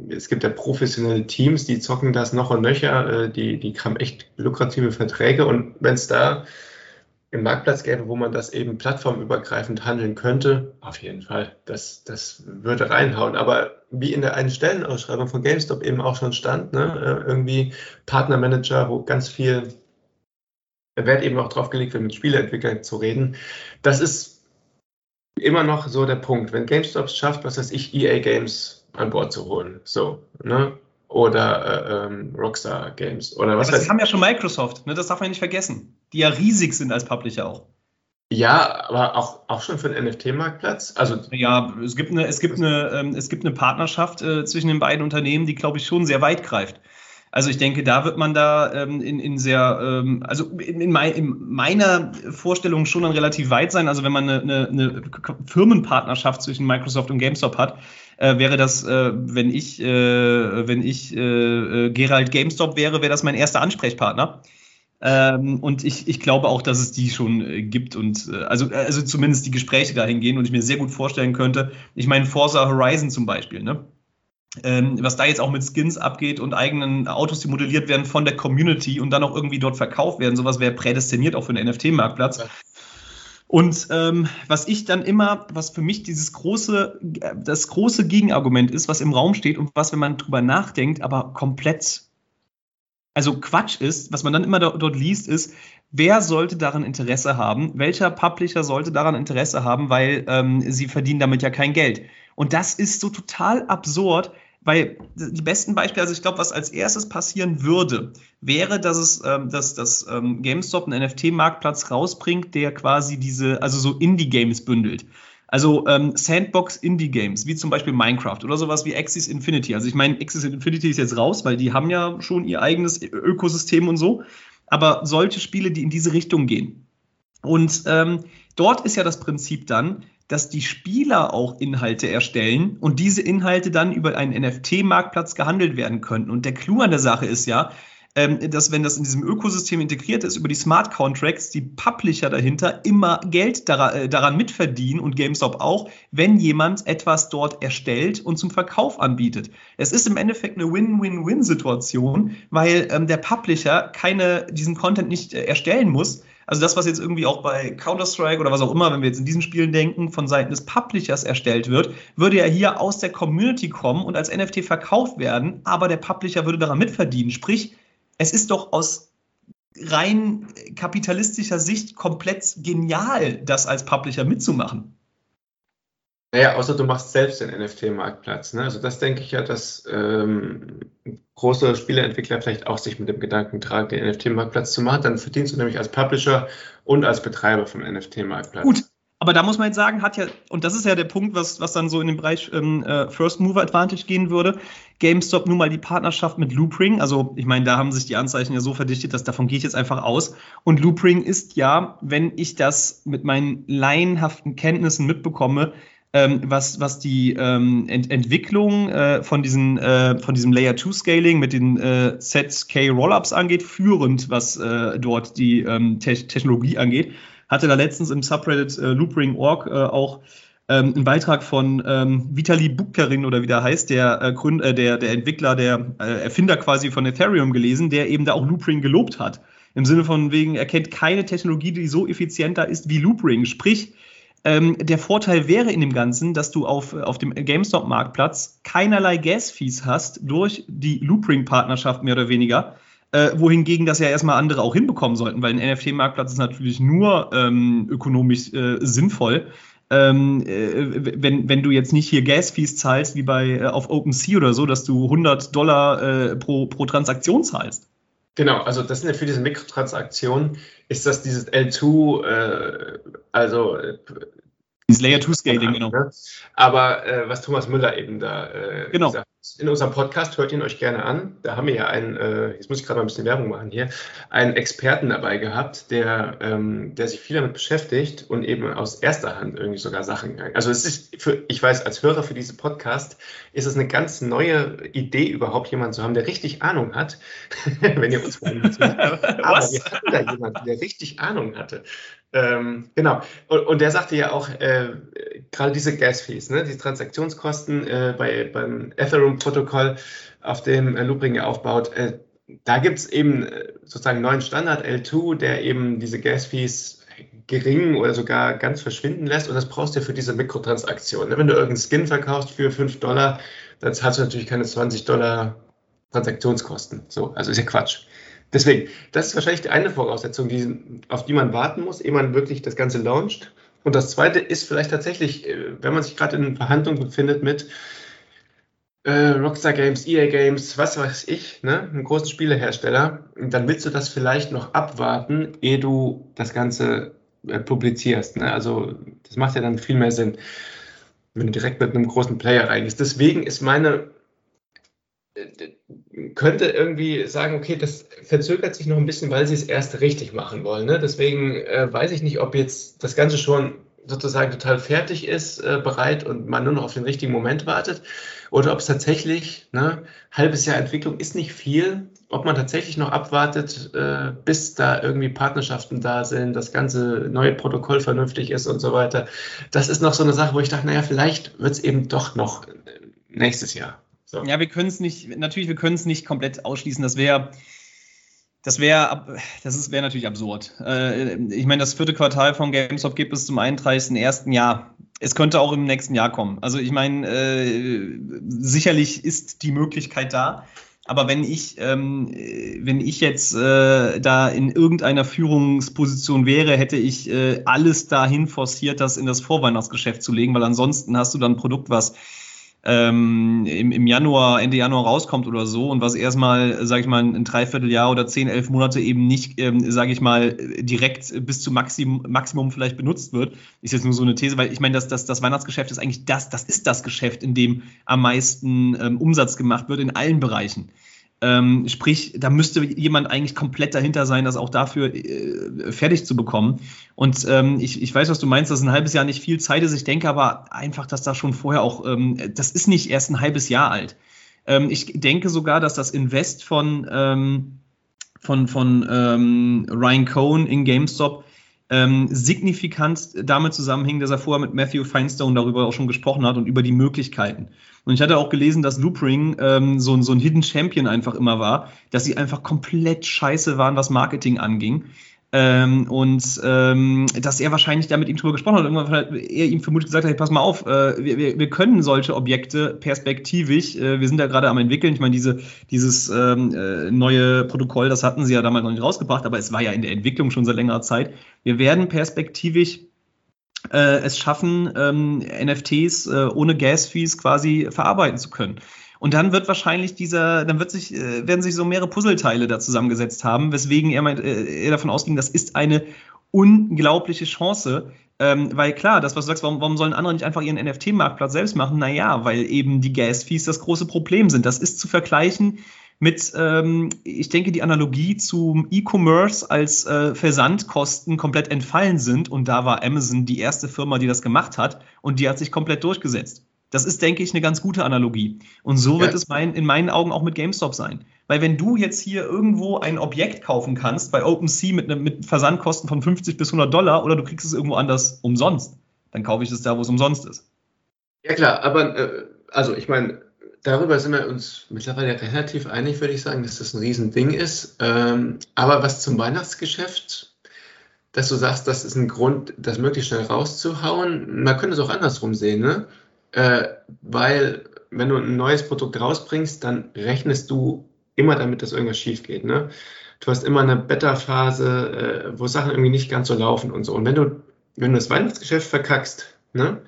Es gibt ja professionelle Teams, die zocken das noch und nöcher, die haben echt lukrative Verträge, und wenn es da einen Marktplatz gäbe, wo man das eben plattformübergreifend handeln könnte, auf jeden Fall, das würde reinhauen. Aber wie in der einen Stellenausschreibung von GameStop eben auch schon stand, ne, irgendwie Partnermanager, wo ganz viel Wert eben auch drauf gelegt wird, mit Spieleentwicklern zu reden, das ist immer noch so der Punkt, wenn GameStop es schafft, was weiß ich, EA Games an Bord zu holen, so, ne? Oder Rockstar Games oder was weiß ich. Das haben ja schon Microsoft, ne? Das darf man nicht vergessen, die ja riesig sind als Publisher auch. Ja, aber auch schon für den NFT-Marktplatz? Also ja, es gibt eine Partnerschaft zwischen den beiden Unternehmen, die, glaube ich, schon sehr weit greift. Also ich denke, da wird man da in meiner Vorstellung schon dann relativ weit sein. Also wenn man eine Firmenpartnerschaft zwischen Microsoft und GameStop hat, wäre das, wenn ich Gerald GameStop wäre, wäre das mein erster Ansprechpartner. Und ich glaube auch, dass es die schon gibt und also zumindest die Gespräche dahin gehen, und ich mir sehr gut vorstellen könnte. Ich meine Forza Horizon zum Beispiel, ne? Was da jetzt auch mit Skins abgeht und eigenen Autos, die modelliert werden von der Community und dann auch irgendwie dort verkauft werden, sowas wäre prädestiniert auch für den NFT-Marktplatz. Ja. Und was für mich das große Gegenargument ist, was im Raum steht und was, wenn man drüber nachdenkt, aber komplett, also Quatsch ist, was man dann immer dort liest, ist, wer sollte daran Interesse haben, welcher Publisher sollte daran Interesse haben, weil sie verdienen damit ja kein Geld. Und das ist so total absurd, weil die besten Beispiele, also ich glaube, was als erstes passieren würde, wäre, dass GameStop einen NFT-Marktplatz rausbringt, der quasi so Indie-Games bündelt. Also Sandbox-Indie-Games, wie zum Beispiel Minecraft oder sowas wie Axie Infinity. Also ich meine, Axie Infinity ist jetzt raus, weil die haben ja schon ihr eigenes Ökosystem und so. Aber solche Spiele, die in diese Richtung gehen. Und dort ist ja das Prinzip dann, dass die Spieler auch Inhalte erstellen und diese Inhalte dann über einen NFT-Marktplatz gehandelt werden könnten. Und der Clou an der Sache ist ja, dass, wenn das in diesem Ökosystem integriert ist, über die Smart Contracts, die Publisher dahinter immer Geld daran mitverdienen und GameStop auch, wenn jemand etwas dort erstellt und zum Verkauf anbietet. Es ist im Endeffekt eine Win-Win-Win-Situation, weil der Publisher diesen Content nicht erstellen muss. Also das, was jetzt irgendwie auch bei Counter-Strike oder was auch immer, wenn wir jetzt in diesen Spielen denken, von Seiten des Publishers erstellt wird, würde ja hier aus der Community kommen und als NFT verkauft werden, aber der Publisher würde daran mitverdienen. Sprich, es ist doch aus rein kapitalistischer Sicht komplett genial, das als Publisher mitzumachen. Naja, außer du machst selbst den NFT-Marktplatz. Ne? Also das denke ich ja, dass große Spieleentwickler vielleicht auch sich mit dem Gedanken tragen, den NFT-Marktplatz zu machen. Dann verdienst du nämlich als Publisher und als Betreiber vom NFT-Marktplatz. Gut, aber da muss man jetzt sagen, hat ja, und das ist ja der Punkt, was dann so in den Bereich First Mover Advantage gehen würde, GameStop nun mal die Partnerschaft mit Loopring. Also ich meine, da haben sich die Anzeichen ja so verdichtet, dass davon gehe ich jetzt einfach aus. Und Loopring ist ja, wenn ich das mit meinen laienhaften Kenntnissen mitbekomme, was die Entwicklung von diesem Layer-2-Scaling mit den ZK-Rollups angeht, führend, was dort die Technologie angeht, hatte da letztens im Subreddit Loopring.org auch einen Beitrag von Vitali Buterin oder wie der heißt, der Entwickler, der Erfinder quasi von Ethereum gelesen, der eben da auch Loopring gelobt hat. Im Sinne von wegen, er kennt keine Technologie, die so effizienter ist wie Loopring. Sprich, der Vorteil wäre in dem Ganzen, dass du auf dem GameStop-Marktplatz keinerlei Gas-Fees hast durch die Loopring-Partnerschaft mehr oder weniger, wohingegen das ja erstmal andere auch hinbekommen sollten, weil ein NFT-Marktplatz ist natürlich nur ökonomisch sinnvoll, wenn du jetzt nicht hier Gas-Fees zahlst, wie auf OpenSea oder so, dass du $100 pro Transaktion zahlst. Genau, also das sind ja für diese Mikrotransaktionen, ist das dieses L2, dieses Layer-2-Scaling, genau. Ne? Aber was Thomas Müller eben da gesagt in unserem Podcast, hört ihn euch gerne an. Da haben wir ja einen, jetzt muss ich gerade mal ein bisschen Werbung machen hier, einen Experten dabei gehabt, der sich viel damit beschäftigt und eben aus erster Hand irgendwie sogar Sachen. Also es ist, ich weiß, als Hörer für diesen Podcast ist es eine ganz neue Idee, überhaupt jemanden zu haben, der richtig Ahnung hat, wenn ihr uns mal nicht sagt. Aber wir hatten da jemanden, der richtig Ahnung hatte. Genau. Und der sagte ja auch, gerade diese Gas-Fees, ne, die Transaktionskosten beim Ethereum-Protokoll, auf dem Loopring aufbaut, da gibt es eben sozusagen neuen Standard L2, der eben diese Gas-Fees gering oder sogar ganz verschwinden lässt. Und das brauchst du ja für diese Mikrotransaktion. Ne? Wenn du irgendeinen Skin verkaufst für $5, dann hast du natürlich keine $20 Transaktionskosten. So, also ist ja Quatsch. Deswegen, das ist wahrscheinlich die eine Voraussetzung, auf die man warten muss, ehe man wirklich das Ganze launcht. Und das zweite ist vielleicht tatsächlich, wenn man sich gerade in Verhandlungen befindet mit Rockstar Games, EA Games, was weiß ich, ne, einem großen Spielehersteller, dann willst du das vielleicht noch abwarten, ehe du das Ganze publizierst. Ne? Also das macht ja dann viel mehr Sinn, wenn du direkt mit einem großen Player reingehst. Deswegen ist könnte irgendwie sagen, okay, das verzögert sich noch ein bisschen, weil sie es erst richtig machen wollen. Ne? Deswegen weiß ich nicht, ob jetzt das Ganze schon sozusagen total fertig ist, bereit und man nur noch auf den richtigen Moment wartet oder ob es tatsächlich, ne, halbes Jahr Entwicklung ist nicht viel, ob man tatsächlich noch abwartet, bis da irgendwie Partnerschaften da sind, das ganze neue Protokoll vernünftig ist und so weiter. Das ist noch so eine Sache, wo ich dachte, naja, vielleicht wird es eben doch noch nächstes Jahr. So. Ja, wir können es nicht komplett ausschließen. Das wäre natürlich absurd. Ich meine, das 4. Quartal von GameStop geht bis zum 31.01. Ja, es könnte auch im nächsten Jahr kommen. Also ich meine, sicherlich ist die Möglichkeit da. Aber wenn ich jetzt da in irgendeiner Führungsposition wäre, hätte ich alles dahin forciert, das in das Vorweihnachtsgeschäft zu legen, weil ansonsten hast du dann ein Produkt, was im Januar, Ende Januar rauskommt oder so und was erstmal, sage ich mal, ein Dreivierteljahr oder 10, 11 Monate eben nicht, sage ich mal, direkt bis zum Maximum vielleicht benutzt wird, ist jetzt nur so eine These, weil ich meine, das Weihnachtsgeschäft ist eigentlich das ist das Geschäft, in dem am meisten Umsatz gemacht wird in allen Bereichen. Sprich, da müsste jemand eigentlich komplett dahinter sein, das auch dafür fertig zu bekommen. Und ich weiß, was du meinst, dass ein halbes Jahr nicht viel Zeit ist. Ich denke aber einfach, dass da schon vorher auch, das ist nicht erst ein halbes Jahr alt. Ich denke sogar, dass das Invest von Ryan Cohen in GameStop signifikant damit zusammenhing, dass er vorher mit Matthew Feinstone darüber auch schon gesprochen hat und über die Möglichkeiten. Und ich hatte auch gelesen, dass Loopring so ein Hidden Champion einfach immer war, dass sie einfach komplett scheiße waren, was Marketing anging. Dass er wahrscheinlich da mit ihm drüber gesprochen hat. Irgendwann hat er ihm vermutlich gesagt, hey, pass mal auf, wir können solche Objekte perspektivisch, wir sind da gerade am entwickeln. Ich meine, dieses neue Protokoll, das hatten sie ja damals noch nicht rausgebracht, aber es war ja in der Entwicklung schon seit längerer Zeit. Wir werden perspektivisch es schaffen, NFTs ohne Gas-Fees quasi verarbeiten zu können. Und dann wird wahrscheinlich werden sich so mehrere Puzzleteile da zusammengesetzt haben, weswegen er davon ausging, das ist eine unglaubliche Chance, weil klar, das, was du sagst, warum sollen andere nicht einfach ihren NFT-Marktplatz selbst machen? Naja, weil eben die Gas-Fees das große Problem sind. Das ist zu vergleichen mit, ich denke, die Analogie zum E-Commerce, als Versandkosten komplett entfallen sind und da war Amazon die erste Firma, die das gemacht hat und die hat sich komplett durchgesetzt. Das ist, denke ich, eine ganz gute Analogie. Und so wird es in meinen Augen auch mit GameStop sein. Weil wenn du jetzt hier irgendwo ein Objekt kaufen kannst, bei OpenSea mit Versandkosten von $50 bis $100 oder du kriegst es irgendwo anders umsonst, dann kaufe ich es da, wo es umsonst ist. Ja klar, aber also ich meine, darüber sind wir uns mittlerweile relativ einig, würde ich sagen, dass das ein Riesending ist. Aber was zum Weihnachtsgeschäft, dass du sagst, das ist ein Grund, das möglichst schnell rauszuhauen, man könnte es auch andersrum sehen, ne? Weil wenn du ein neues Produkt rausbringst, dann rechnest du immer damit, dass irgendwas schief geht. Ne? Du hast immer eine Beta-Phase, wo Sachen irgendwie nicht ganz so laufen und so. Und wenn du das Weihnachtsgeschäft verkackst, ne?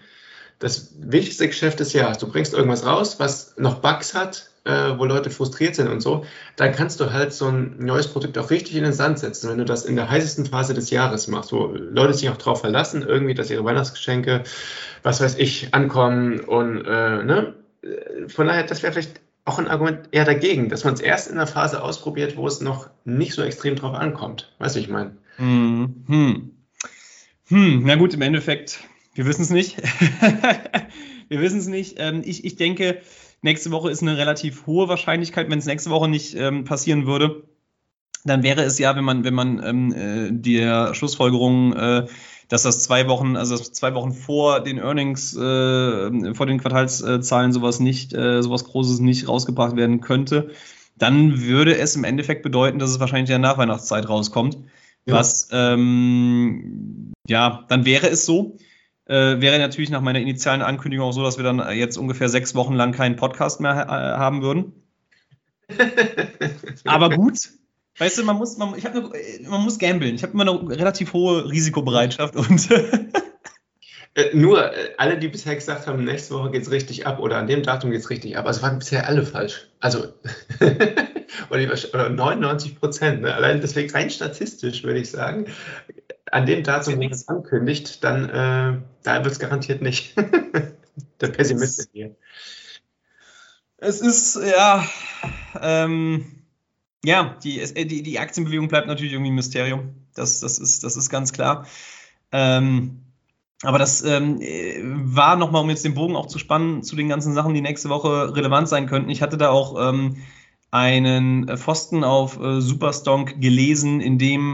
Das wichtigste Geschäft des Jahres, du bringst irgendwas raus, was noch Bugs hat, wo Leute frustriert sind und so, dann kannst du halt so ein neues Produkt auch richtig in den Sand setzen, wenn du das in der heißesten Phase des Jahres machst, wo Leute sich auch drauf verlassen, irgendwie, dass ihre Weihnachtsgeschenke, was weiß ich, ankommen und, ne? Von daher, das wäre vielleicht auch ein Argument eher dagegen, dass man es erst in der Phase ausprobiert, wo es noch nicht so extrem drauf ankommt. Weißt du, ich meine? Na gut, im Endeffekt, wir wissen es nicht. Wir wissen es nicht. Ich denke, nächste Woche ist eine relativ hohe Wahrscheinlichkeit, wenn es nächste Woche nicht passieren würde. Dann wäre es ja, wenn man der Schlussfolgerung, dass das 2 Wochen, also dass 2 Wochen vor den Earnings, vor den Quartalszahlen sowas Großes nicht rausgebracht werden könnte, dann würde es im Endeffekt bedeuten, dass es wahrscheinlich in der Nachweihnachtszeit rauskommt. Ja. Was, dann wäre es so. Wäre natürlich nach meiner initialen Ankündigung auch so, dass wir dann jetzt ungefähr 6 Wochen lang keinen Podcast mehr haben würden. Aber gut. Weißt du, man muss gamblen. Ich habe immer eine relativ hohe Risikobereitschaft. Und nur alle, die bisher gesagt haben, nächste Woche geht's richtig ab oder an dem Datum geht's richtig ab, also waren bisher alle falsch. Also oder 99%. Ne? Allein deswegen rein statistisch würde ich sagen, an dem Datum, wo man es ankündigt, dann da wird's garantiert nicht. Der Pessimist ist hier. Es ist die Aktienbewegung bleibt natürlich irgendwie ein Mysterium. Das ist ganz klar. Aber das war nochmal, um jetzt den Bogen auch zu spannen, zu den ganzen Sachen, die nächste Woche relevant sein könnten. Ich hatte da auch einen Pfosten auf Superstonk gelesen, in dem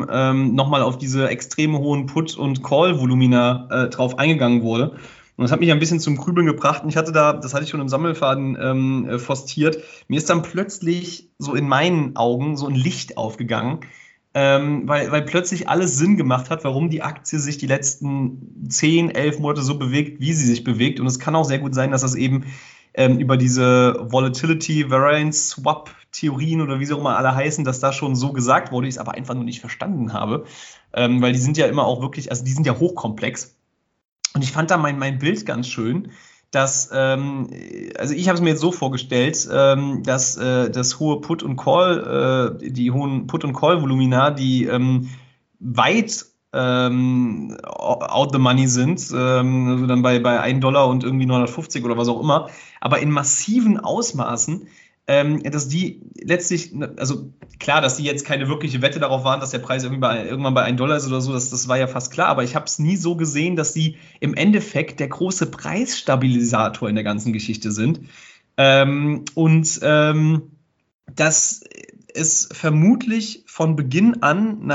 nochmal auf diese extrem hohen Put- und Call-Volumina drauf eingegangen wurde. Und das hat mich ein bisschen zum Grübeln gebracht. Und ich hatte da, das hatte ich schon im Sammelfaden forstiert, mir ist dann plötzlich so in meinen Augen so ein Licht aufgegangen, weil plötzlich alles Sinn gemacht hat, warum die Aktie sich die letzten 10-11 Monate so bewegt, wie sie sich bewegt. Und es kann auch sehr gut sein, dass das eben über diese Volatility, Variance, Swap Theorien oder wie sie auch immer alle heißen, dass da schon so gesagt wurde, ich es aber einfach nur nicht verstanden habe, weil die sind ja immer auch wirklich, also die sind ja hochkomplex. Und ich fand da mein Bild ganz schön, dass, also ich habe es mir jetzt so vorgestellt, dass das hohe Put- und Call, die hohen Put- und Call-Volumina, die weit out the money sind, also dann bei $1 und irgendwie 950 oder was auch immer, aber in massiven Ausmaßen, dass die letztlich, also klar, dass die jetzt keine wirkliche Wette darauf waren, dass der Preis irgendwann bei $1 ist oder so, das war ja fast klar, aber ich habe es nie so gesehen, dass die im Endeffekt der große Preisstabilisator in der ganzen Geschichte sind. Dass es vermutlich von Beginn an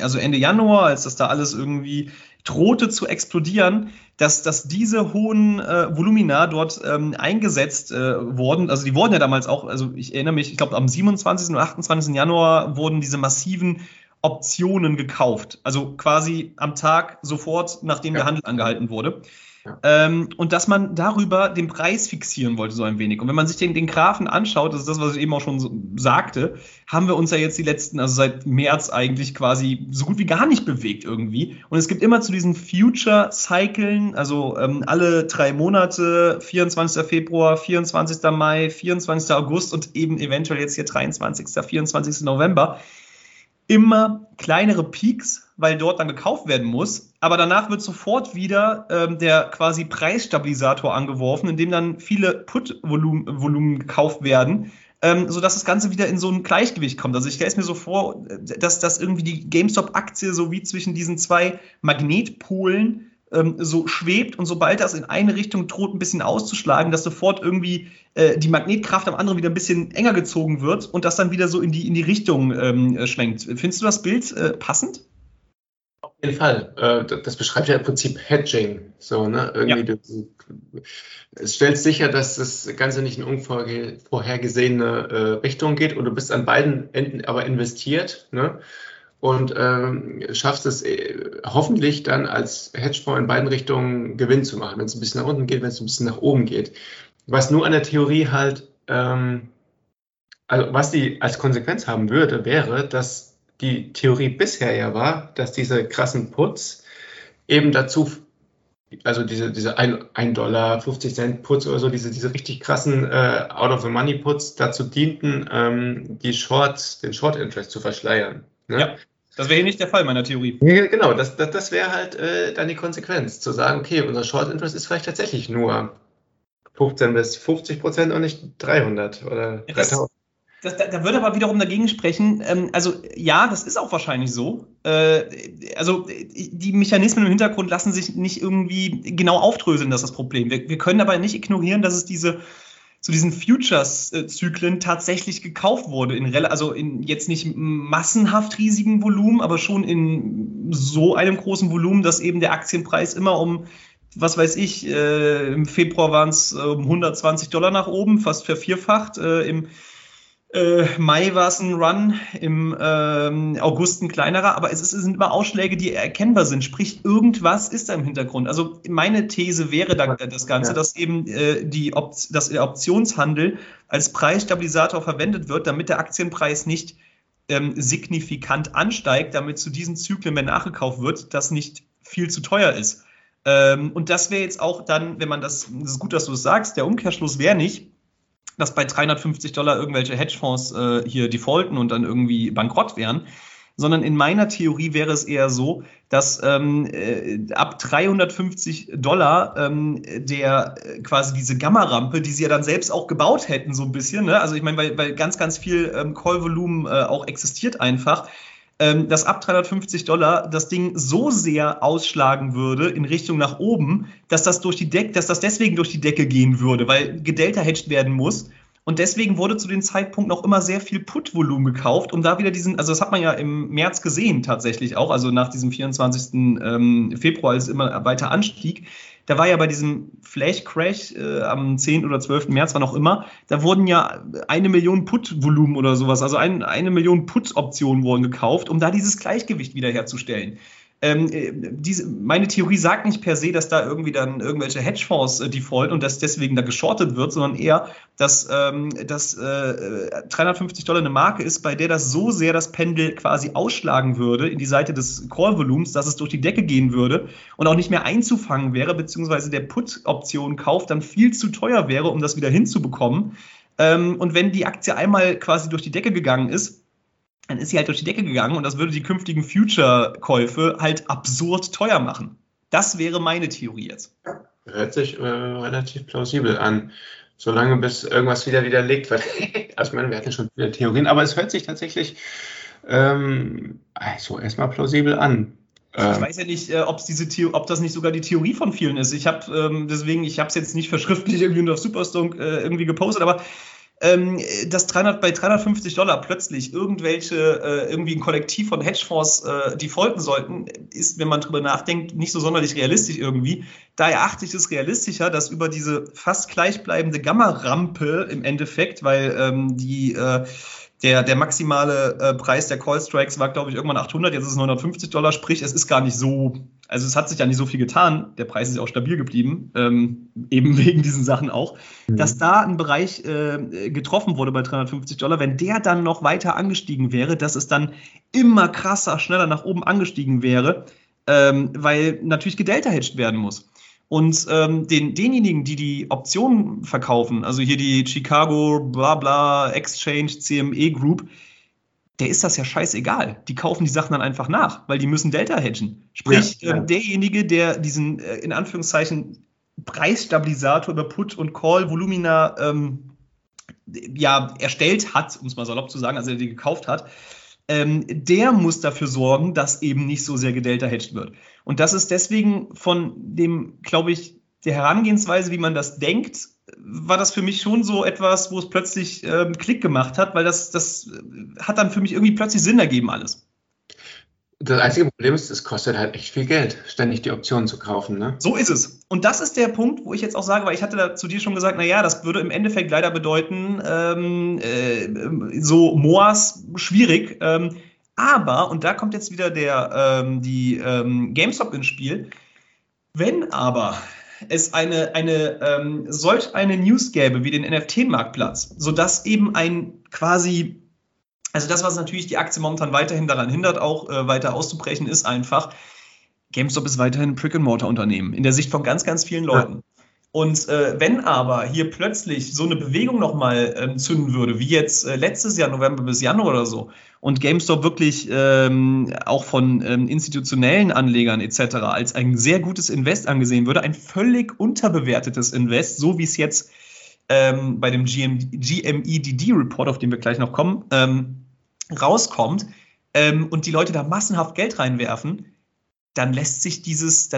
also Ende Januar, als das da alles irgendwie drohte zu explodieren, dass diese hohen Volumina dort eingesetzt wurden. Also die wurden ja damals auch, also ich erinnere mich, ich glaube am 27. und 28. Januar wurden diese massiven Optionen gekauft. Also quasi am Tag sofort, nachdem der Handel angehalten wurde. Ja. Und dass man darüber den Preis fixieren wollte so ein wenig. Und wenn man sich den Graphen anschaut, das ist das, was ich eben auch schon so sagte, haben wir uns ja jetzt die letzten, also seit März eigentlich quasi so gut wie gar nicht bewegt irgendwie. Und es gibt immer zu diesen Future-Cyclen, also alle 3 Monate, 24. Februar, 24. Mai, 24. August und eben eventuell jetzt hier 23., 24. November, immer kleinere Peaks, weil dort dann gekauft werden muss. Aber danach wird sofort wieder der quasi Preisstabilisator angeworfen, in dem dann viele Put-Volumen gekauft werden, sodass das Ganze wieder in so ein Gleichgewicht kommt. Also ich stelle es mir so vor, dass irgendwie die GameStop-Aktie so wie zwischen diesen 2 Magnetpolen so schwebt und sobald das in eine Richtung droht, ein bisschen auszuschlagen, dass sofort irgendwie die Magnetkraft am anderen wieder ein bisschen enger gezogen wird und das dann wieder so in die Richtung schwenkt. Findest du das Bild passend? Auf jeden Fall. Das beschreibt ja im Prinzip Hedging. So, ne? Irgendwie es stellt sicher, dass das Ganze nicht in unvorhergesehene Richtung geht und du bist an beiden Enden aber investiert, ne? Und schaffst es hoffentlich dann als Hedgefonds in beiden Richtungen Gewinn zu machen, wenn es ein bisschen nach unten geht, wenn es ein bisschen nach oben geht. Was nur an der Theorie halt, also was die als Konsequenz haben würde, wäre, dass die Theorie bisher ja war, dass diese krassen Puts eben dazu, also diese $1, 50 Cent Puts oder so, diese richtig krassen Out-of-the-Money-Puts dazu dienten, den Short-Interest zu verschleiern. Ne? Ja. Das wäre hier nicht der Fall, meiner Theorie. Genau, das wäre halt dann die Konsequenz, zu sagen, okay, unser Short Interest ist vielleicht tatsächlich nur 15 bis 50% und nicht 300 oder 3000. Da würde aber wiederum dagegen sprechen. Also ja, das ist auch wahrscheinlich so. Also die Mechanismen im Hintergrund lassen sich nicht irgendwie genau aufdröseln, das ist das Problem. Wir können aber nicht ignorieren, dass es zu diesen Futures-Zyklen tatsächlich gekauft wurde. Also in jetzt nicht massenhaft riesigen Volumen, aber schon in so einem großen Volumen, dass eben der Aktienpreis immer um, was weiß ich, im Februar waren es um $120 nach oben, fast vervierfacht. Im Mai war es ein Run, im August ein kleinerer, aber es sind immer Ausschläge, die erkennbar sind. Sprich, irgendwas ist da im Hintergrund. Also meine These wäre das Ganze, dass eben der Optionshandel als Preisstabilisator verwendet wird, damit der Aktienpreis nicht signifikant ansteigt, damit zu diesen Zyklen, wenn nachgekauft wird, das nicht viel zu teuer ist. Und das wäre jetzt auch dann, wenn man das ist gut, dass du es sagst, der Umkehrschluss wäre nicht, dass bei $350 irgendwelche Hedgefonds hier defaulten und dann irgendwie bankrott wären, sondern in meiner Theorie wäre es eher so, dass ab $350 quasi diese Gamma-Rampe, die sie ja dann selbst auch gebaut hätten so ein bisschen, ne? Also ich meine, weil ganz, ganz viel Call-Volumen auch existiert einfach, dass ab $350 das Ding so sehr ausschlagen würde in Richtung nach oben, dass das deswegen durch die Decke gehen würde, weil gedelta-hedged werden muss. Und deswegen wurde zu dem Zeitpunkt noch immer sehr viel Put-Volumen gekauft, um da wieder das hat man ja im März gesehen tatsächlich auch, also nach diesem 24. Februar, als es immer weiter anstieg. Da war ja bei diesem Flash-Crash am 10. oder 12. März, wann auch immer, da wurden ja 1 Million Put-Volumen oder sowas, also 1 Million Put-Optionen wurden gekauft, um da dieses Gleichgewicht wiederherzustellen. Meine Theorie sagt nicht per se, dass da irgendwie dann irgendwelche Hedgefonds defaulten und dass deswegen da geschortet wird, sondern eher, dass $350 eine Marke ist, bei der das so sehr das Pendel quasi ausschlagen würde in die Seite des Call-Volumens, dass es durch die Decke gehen würde und auch nicht mehr einzufangen wäre, beziehungsweise der Put-Option-Kauf dann viel zu teuer wäre, um das wieder hinzubekommen. Und wenn die Aktie einmal quasi durch die Decke gegangen ist, dann ist sie halt durch die Decke gegangen und das würde die künftigen Future-Käufe halt absurd teuer machen. Das wäre meine Theorie jetzt. Hört sich relativ plausibel an, solange bis irgendwas wieder widerlegt wird. Also ich meine, wir hatten schon viele Theorien, aber es hört sich tatsächlich erstmal plausibel an. Ich weiß ja nicht, ob das nicht sogar die Theorie von vielen ist. Ich habe es jetzt nicht verschriftlich irgendwie auf Superstonk irgendwie gepostet, aber dass bei $350 plötzlich irgendwie ein Kollektiv von Hedgefonds defaulten sollten, ist, wenn man drüber nachdenkt, nicht so sonderlich realistisch irgendwie. Daher achte ich es realistischer, dass über diese fast gleichbleibende Gamma-Rampe im Endeffekt, weil der maximale Preis der Call-Strikes war, glaube ich, irgendwann 800, jetzt ist es $950, sprich, es ist gar nicht so, also es hat sich ja nicht so viel getan, der Preis ist ja auch stabil geblieben, eben wegen diesen Sachen auch, dass da ein Bereich getroffen wurde bei $350, wenn der dann noch weiter angestiegen wäre, dass es dann immer krasser, schneller nach oben angestiegen wäre, weil natürlich gedelta-hedged werden muss. Und denjenigen, die Optionen verkaufen, also hier die Chicago, Blabla, Exchange, CME Group, der ist das ja scheißegal. Die kaufen die Sachen dann einfach nach, weil die müssen Delta hedgen. Sprich, derjenige, der diesen, in Anführungszeichen, Preisstabilisator über Put und Call Volumina erstellt hat, um es mal salopp zu sagen, also der die gekauft hat, der muss dafür sorgen, dass eben nicht so sehr gedelta-hedged wird. Und das ist deswegen von dem, glaube ich, der Herangehensweise, wie man das denkt, war das für mich schon so etwas, wo es plötzlich Klick gemacht hat, weil das hat dann für mich irgendwie plötzlich Sinn ergeben alles. Das einzige Problem ist, es kostet halt echt viel Geld, ständig die Optionen zu kaufen, ne? So ist es. Und das ist der Punkt, wo ich jetzt auch sage, weil ich hatte da zu dir schon gesagt, naja, das würde im Endeffekt leider bedeuten, so MOAs schwierig. Aber, und da kommt jetzt wieder die GameStop ins Spiel, wenn aber es solch eine News gäbe wie den NFT-Marktplatz, sodass eben ein quasi... Also das, was natürlich die Aktie momentan weiterhin daran hindert, auch weiter auszubrechen, ist einfach, GameStop ist weiterhin ein Brick-and-Mortar-Unternehmen in der Sicht von ganz, ganz vielen Leuten. Und wenn aber hier plötzlich so eine Bewegung nochmal zünden würde, wie jetzt letztes Jahr, November bis Januar oder so, und GameStop wirklich auch von institutionellen Anlegern etc. als ein sehr gutes Invest angesehen würde, ein völlig unterbewertetes Invest, so wie es jetzt bei dem GMEdd-Report, auf den wir gleich noch kommen, rauskommt, und die Leute da massenhaft Geld reinwerfen, dann lässt sich dieses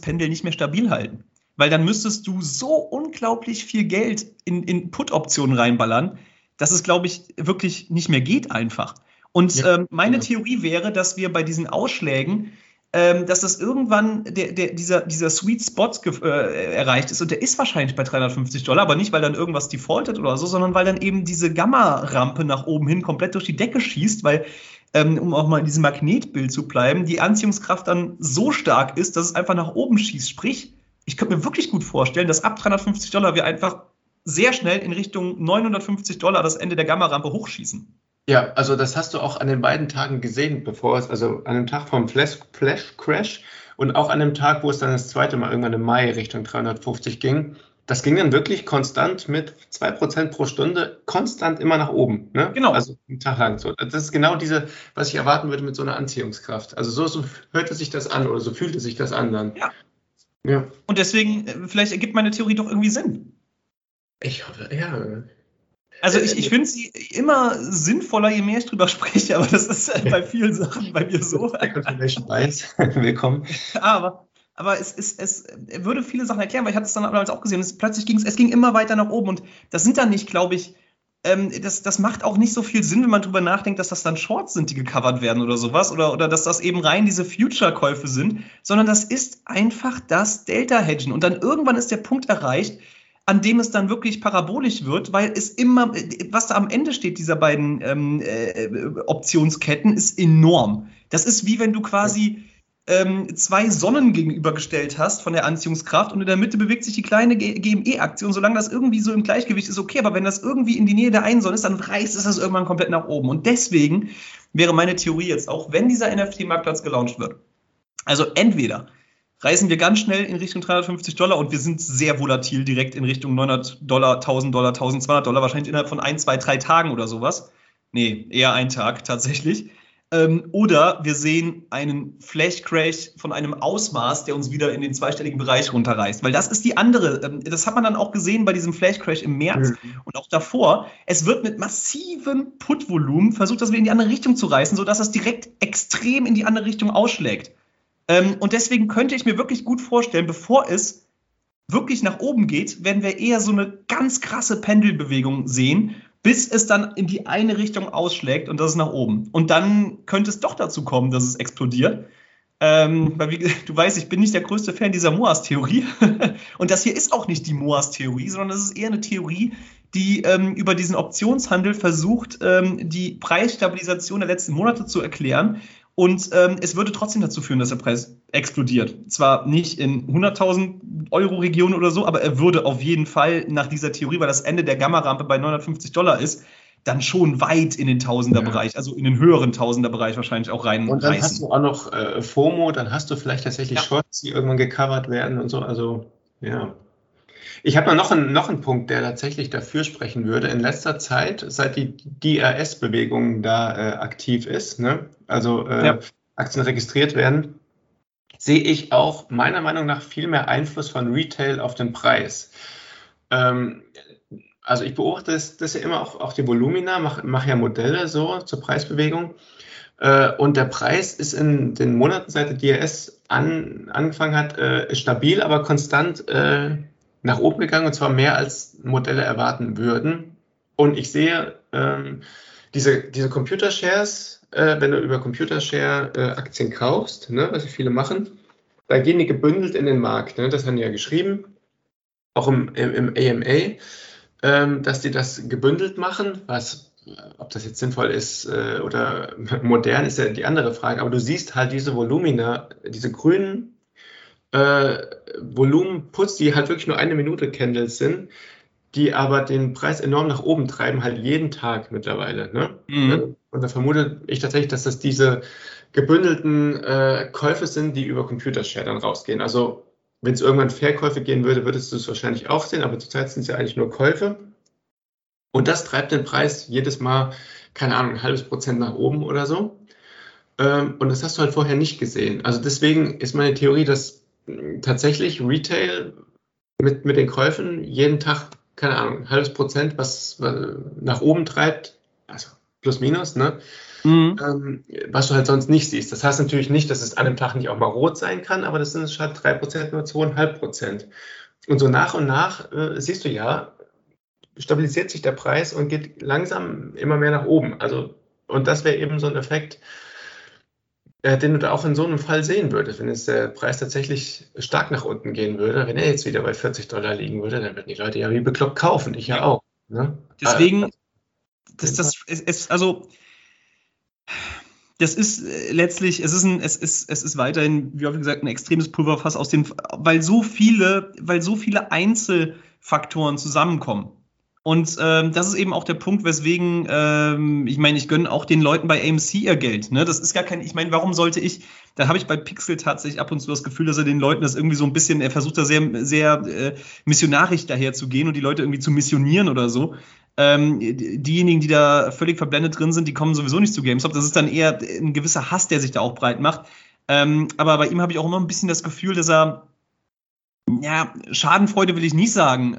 Pendel nicht mehr stabil halten. Weil dann müsstest du so unglaublich viel Geld in Put-Optionen reinballern, dass es, glaube ich, wirklich nicht mehr geht einfach. Und ja, meine Theorie wäre, dass wir bei diesen Ausschlägen, dass das irgendwann dieser Sweet Spot erreicht ist. Und der ist wahrscheinlich bei $350, aber nicht, weil dann irgendwas defaultet oder so, sondern weil dann eben diese Gamma-Rampe nach oben hin komplett durch die Decke schießt, weil, um auch mal in diesem Magnetbild zu bleiben, die Anziehungskraft dann so stark ist, dass es einfach nach oben schießt. Sprich, ich könnte mir wirklich gut vorstellen, dass ab $350 wir einfach sehr schnell in Richtung $950 das Ende der Gamma-Rampe hochschießen. Ja, also das hast du auch an den beiden Tagen gesehen, also an dem Tag vom Flash-Crash und auch an dem Tag, wo es dann das zweite Mal irgendwann im Mai Richtung 350 ging. Das ging dann wirklich konstant mit 2% pro Stunde, konstant immer nach oben. Ne? Genau. Also einen Tag lang so. Das ist genau diese, was ich erwarten würde mit so einer Anziehungskraft. Also so hörte sich das an oder so fühlte sich das an dann. Ja. Ja. Und deswegen, vielleicht ergibt meine Theorie doch irgendwie Sinn. Ich hoffe, ja. Also ich finde sie immer sinnvoller, je mehr ich drüber spreche, aber das ist bei vielen Sachen bei mir so. Willkommen. Aber es würde viele Sachen erklären, weil ich hatte es dann damals auch gesehen, plötzlich ging es immer weiter nach oben und das sind dann nicht, glaube ich, das macht auch nicht so viel Sinn, wenn man drüber nachdenkt, dass das dann Shorts sind, die gecovert werden oder sowas, oder dass das eben rein diese Future-Käufe sind, sondern das ist einfach das Delta-Hedgen. Und dann irgendwann ist der Punkt erreicht, an dem es dann wirklich parabolisch wird, weil es immer, was da am Ende steht, dieser beiden Optionsketten, ist enorm. Das ist wie wenn du quasi zwei Sonnen gegenübergestellt hast von der Anziehungskraft und in der Mitte bewegt sich die kleine GME-Aktie und solange das irgendwie so im Gleichgewicht ist, okay, aber wenn das irgendwie in die Nähe der einen Sonne ist, dann reißt es das irgendwann komplett nach oben und deswegen wäre meine Theorie jetzt auch, wenn dieser NFT-Marktplatz gelauncht wird, also entweder reißen wir ganz schnell in Richtung $350 und wir sind sehr volatil direkt in Richtung $900, $1.000, $1.200, wahrscheinlich innerhalb von 1, 2, 3 Tagen oder sowas, nee, eher ein Tag tatsächlich. Oder wir sehen einen Flash-Crash von einem Ausmaß, der uns wieder in den zweistelligen Bereich runterreißt. Weil das ist die andere, das hat man dann auch gesehen bei diesem Flash-Crash im März und auch davor. Es wird mit massivem Put-Volumen versucht, das wieder in die andere Richtung zu reißen, sodass das direkt extrem in die andere Richtung ausschlägt. Und deswegen könnte ich mir wirklich gut vorstellen, bevor es wirklich nach oben geht, werden wir eher so eine ganz krasse Pendelbewegung sehen, bis es dann in die eine Richtung ausschlägt und das ist nach oben. Und dann könnte es doch dazu kommen, dass es explodiert. Weil, wie gesagt, du weißt, ich bin nicht der größte Fan dieser Moas-Theorie. Und das hier ist auch nicht die Moas-Theorie, sondern das ist eher eine Theorie, die über diesen Optionshandel versucht, die Preisstabilisation der letzten Monate zu erklären. Und es würde trotzdem dazu führen, dass der Preis explodiert. Zwar nicht in 100.000 Euro Regionen oder so, aber er würde auf jeden Fall nach dieser Theorie, weil das Ende der Gamma-Rampe bei $950 ist, dann schon weit in den Tausender-Bereich, also in den höheren Tausender-Bereich wahrscheinlich auch rein. Und dann reißen. Hast du auch noch FOMO, dann hast du vielleicht tatsächlich Shorts, die irgendwann gecovert werden und so. Also, ja. Ich habe noch einen Punkt, der tatsächlich dafür sprechen würde. In letzter Zeit, seit die DRS-Bewegung da aktiv ist, ne? Also Aktien registriert werden, sehe ich auch meiner Meinung nach viel mehr Einfluss von Retail auf den Preis. Also ich beobachte das ja immer auch die Volumina, mache ja Modelle so zur Preisbewegung. Und der Preis ist in den Monaten, seit der DRS angefangen hat, stabil, aber konstant nach oben gegangen, und zwar mehr als Modelle erwarten würden. Und ich sehe diese Computershares, wenn du über Computershare-Aktien kaufst, ne, was viele machen, da gehen die gebündelt in den Markt. Ne, das haben die ja geschrieben, auch im AMA, dass die das gebündelt machen. Ob das jetzt sinnvoll ist oder modern, ist ja die andere Frage. Aber du siehst halt diese Volumina, diese grünen Volumenputs, die halt wirklich nur eine Minute Candles sind, die aber den Preis enorm nach oben treiben, halt jeden Tag mittlerweile. Ne? Mhm. Und da vermute ich tatsächlich, dass das diese gebündelten Käufe sind, die über Computershare dann rausgehen. Also Wenn es irgendwann Verkäufe gehen würde, würdest du es wahrscheinlich auch sehen, aber zurzeit sind es ja eigentlich nur Käufe. Und das treibt den Preis jedes Mal, keine Ahnung, ein halbes Prozent nach oben oder so. Und das hast du halt vorher nicht gesehen. Also deswegen ist meine Theorie, dass tatsächlich Retail mit den Käufen jeden Tag, keine Ahnung, ein halbes Prozent, was nach oben treibt, also plus minus, ne? Mhm. Was du halt sonst nicht siehst. Das heißt natürlich nicht, dass es an einem Tag nicht auch mal rot sein kann, aber das sind statt 3% nur 2,5%. Und so nach und nach siehst du ja, stabilisiert sich der Preis und geht langsam immer mehr nach oben. Also, und das wäre eben so ein Effekt, den du da auch in so einem Fall sehen würdest, wenn jetzt der Preis tatsächlich stark nach unten gehen würde, wenn er jetzt wieder bei $40 liegen würde, dann würden die Leute ja wie bekloppt kaufen, ich ja auch. Ne? Deswegen, es ist weiterhin, wie oft gesagt, ein extremes Pulverfass aus dem, weil so viele Einzelfaktoren zusammenkommen. Und das ist eben auch der Punkt, weswegen, ich meine, ich gönne auch den Leuten bei AMC ihr Geld. Ne? Das ist gar kein, ich meine, warum sollte ich, da habe ich bei Pixel tatsächlich ab und zu das Gefühl, dass er den Leuten das irgendwie so ein bisschen, er versucht da sehr missionarisch daherzugehen und die Leute irgendwie zu missionieren oder so. Diejenigen, die da völlig verblendet drin sind, die kommen sowieso nicht zu GameStop. Das ist dann eher ein gewisser Hass, der sich da auch breit macht. Aber bei ihm habe ich auch immer ein bisschen das Gefühl, dass er, ja, Schadenfreude will ich nicht sagen,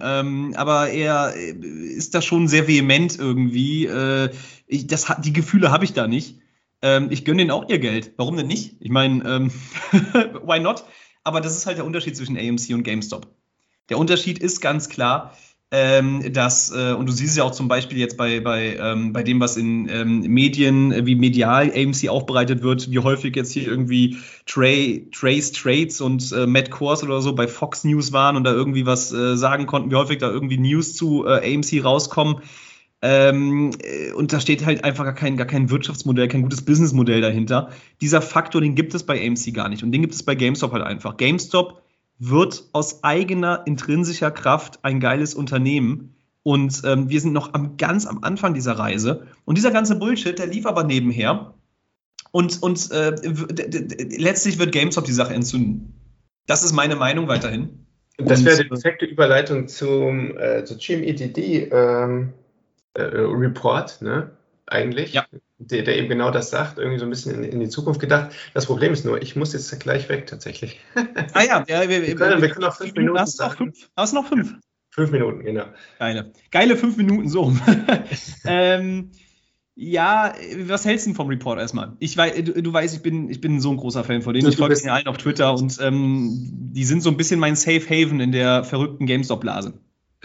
aber er ist da schon sehr vehement irgendwie. Die Gefühle habe ich da nicht. Ich gönne denen auch ihr Geld. Warum denn nicht? Ich meine, why not? Aber das ist halt der Unterschied zwischen AMC und GameStop. Der Unterschied ist ganz klar, dass, und du siehst es ja auch zum Beispiel jetzt bei dem, was in Medien, wie medial AMC aufbereitet wird, wie häufig jetzt hier irgendwie Trades und Matt Kors oder so bei Fox News waren und da irgendwie was sagen konnten, wie häufig da irgendwie News zu AMC rauskommen. Und da steht halt einfach gar kein Wirtschaftsmodell, kein gutes Businessmodell dahinter. Dieser Faktor, den gibt es bei AMC gar nicht und den gibt es bei GameStop halt einfach. GameStop wird aus eigener intrinsischer Kraft ein geiles Unternehmen. Und wir sind noch ganz am Anfang dieser Reise. Und dieser ganze Bullshit, der lief aber nebenher. Und letztlich wird GameStop die Sache entzünden. Das ist meine Meinung weiterhin. Das wäre die perfekte Überleitung zum GMEdd Report, ne? Eigentlich, ja. Der eben genau das sagt, irgendwie so ein bisschen in die Zukunft gedacht. Das Problem ist nur, ich muss jetzt gleich weg, tatsächlich. Ah ja, wir können noch 5 Minuten. Hast du noch fünf? 5 Minuten, genau. Geile 5 Minuten, so. Ja, was hältst du denn vom Report erstmal? Du weißt, ich bin so ein großer Fan von denen. Ich folge den allen auf Twitter und die sind so ein bisschen mein Safe Haven in der verrückten GameStop-Blase.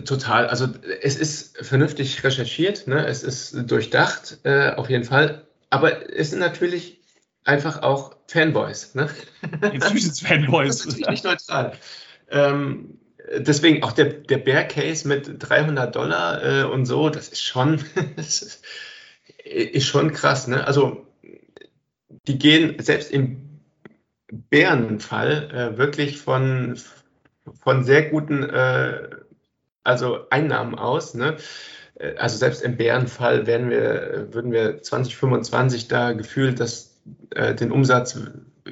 Total, also es ist vernünftig recherchiert, ne? Es ist durchdacht, auf jeden Fall, aber es sind natürlich einfach auch Fanboys. Ne? Jetzt Fanboys. Das ist natürlich nicht neutral. Deswegen auch der Bear Case mit $300 und so, das ist schon, ist schon krass. Ne? Also die gehen selbst im Bärenfall wirklich von sehr guten Einnahmen aus, ne? Also selbst im Bärenfall würden wir 2025 da gefühlt den Umsatz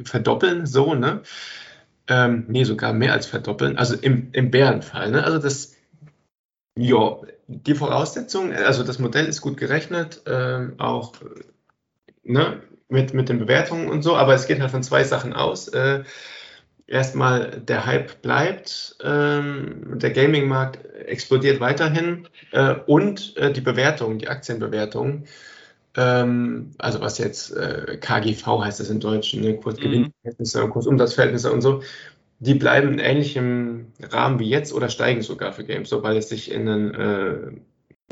verdoppeln, so, ne? Nee, sogar mehr als verdoppeln, also im Bärenfall, ne? Also das, ja, die Voraussetzungen, also das Modell ist gut gerechnet, auch, ne? Mit den Bewertungen und so, aber es geht halt von 2 Sachen aus, erstmal, der Hype bleibt, der Gaming-Markt explodiert weiterhin und die Bewertung, die Aktienbewertung, also was jetzt KGV heißt das in Deutsch, ne? Kursgewinnverhältnisse, Kursumsatzverhältnisse und so, die bleiben in ähnlichem Rahmen wie jetzt oder steigen sogar für Games, sobald es sich in einen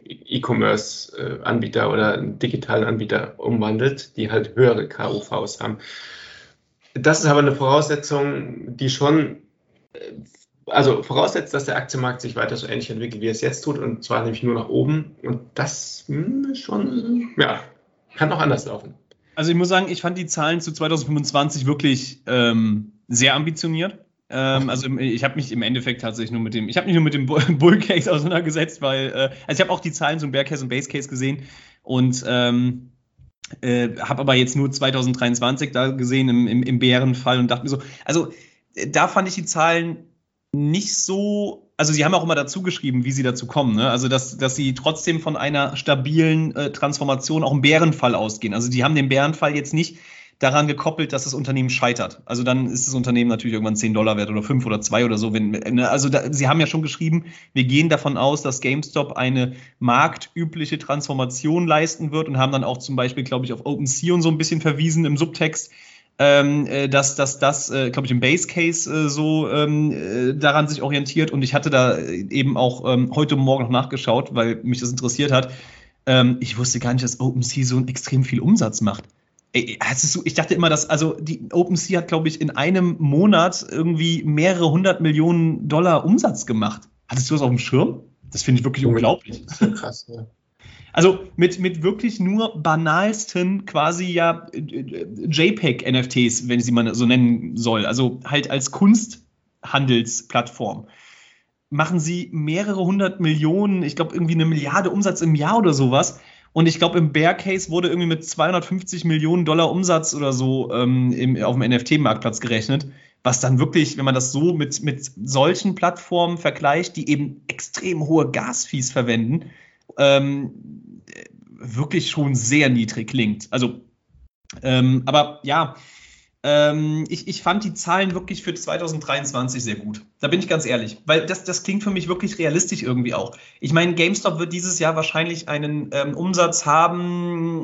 E-Commerce-Anbieter oder einen digitalen Anbieter umwandelt, die halt höhere KUVs haben. Das ist aber eine Voraussetzung, die schon, also voraussetzt, dass der Aktienmarkt sich weiter so ähnlich entwickelt, wie er es jetzt tut, und zwar nämlich nur nach oben. Und das schon, ja, kann auch anders laufen. Also ich muss sagen, ich fand die Zahlen zu 2025 wirklich sehr ambitioniert. Also ich habe mich im Endeffekt tatsächlich nur mit dem Bullcase auseinandergesetzt, weil, also ich habe auch die Zahlen zum Bearcase und Basecase gesehen und habe aber jetzt nur 2023 da gesehen im Bärenfall und dachte mir so, also da fand ich die Zahlen nicht so, also sie haben auch immer dazu geschrieben, wie sie dazu kommen, ne? Also dass sie trotzdem von einer stabilen Transformation auch im Bärenfall ausgehen. Also die haben den Bärenfall jetzt nicht daran gekoppelt, dass das Unternehmen scheitert. Also dann ist das Unternehmen natürlich irgendwann $10 wert oder 5 oder 2 oder so. Sie haben ja schon geschrieben, wir gehen davon aus, dass GameStop eine marktübliche Transformation leisten wird und haben dann auch zum Beispiel, glaube ich, auf OpenSea und so ein bisschen verwiesen im Subtext, dass das, glaube ich, im Base Case daran sich orientiert. Und ich hatte da eben auch heute Morgen noch nachgeschaut, weil mich das interessiert hat. Ich wusste gar nicht, dass OpenSea so extrem viel Umsatz macht. Ich dachte immer, dass, also die OpenSea hat, glaube ich, in einem Monat irgendwie mehrere $100 Millionen Umsatz gemacht. Hattest du das auf dem Schirm? Das finde ich wirklich unglaublich. Das ist so krass, ja. Also mit wirklich nur banalsten quasi ja JPEG-NFTs, wenn ich sie mal so nennen soll, also halt als Kunsthandelsplattform, machen sie mehrere $100 Millionen, ich glaube irgendwie 1 Milliarde Umsatz im Jahr oder sowas. Und ich glaube, im Bear Case wurde irgendwie mit $250 Millionen Umsatz oder so auf dem NFT-Marktplatz gerechnet, was dann wirklich, wenn man das so mit solchen Plattformen vergleicht, die eben extrem hohe Gas-Fees verwenden, wirklich schon sehr niedrig klingt. Also, aber ja, ich fand die Zahlen wirklich für 2023 sehr gut. Da bin ich ganz ehrlich, weil das klingt für mich wirklich realistisch irgendwie auch. Ich meine, GameStop wird dieses Jahr wahrscheinlich einen Umsatz haben,